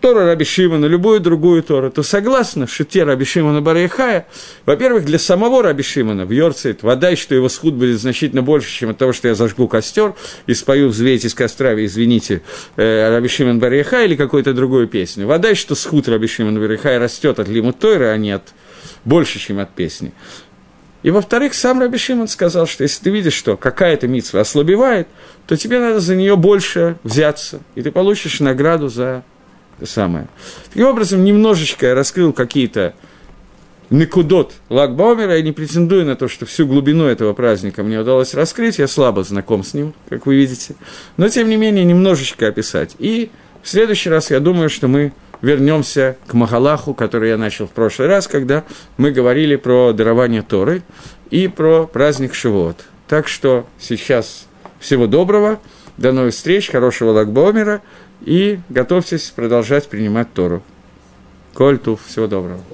Тору раби Шимона, любую другую Тору, то согласно шите раби Шимона бар Йохая, во-первых, для самого раби Шимона в Йорцит, водай, что его схуд будет значительно больше, чем от того, что я зажгу костер и спою «Взвейтесь костра», извините, раби Шимон бар Йохай или какую-то другую песню. Водай, что схуд раби Шимона бар Йохай растет от лимуд Тойры, а не от больше, чем от песни. И, во-вторых, сам раби Шимон сказал, что если ты видишь, что какая-то мицва ослабевает, то тебе надо за нее больше взяться, и ты получишь награду за... самое. Таким образом, немножечко я раскрыл какие-то некудот Лаг ба-Омера, я не претендую на то, что всю глубину этого праздника мне удалось раскрыть, я слабо знаком с ним, как вы видите, но, тем не менее, немножечко описать. И в следующий раз, я думаю, что мы вернемся к Махалаху, который я начал в прошлый раз, когда мы говорили про дарование Торы и про праздник Шавуот. Так что сейчас всего доброго, до новых встреч, хорошего Лаг ба-Омера. И готовьтесь продолжать принимать Тору. Коль туф, всего доброго.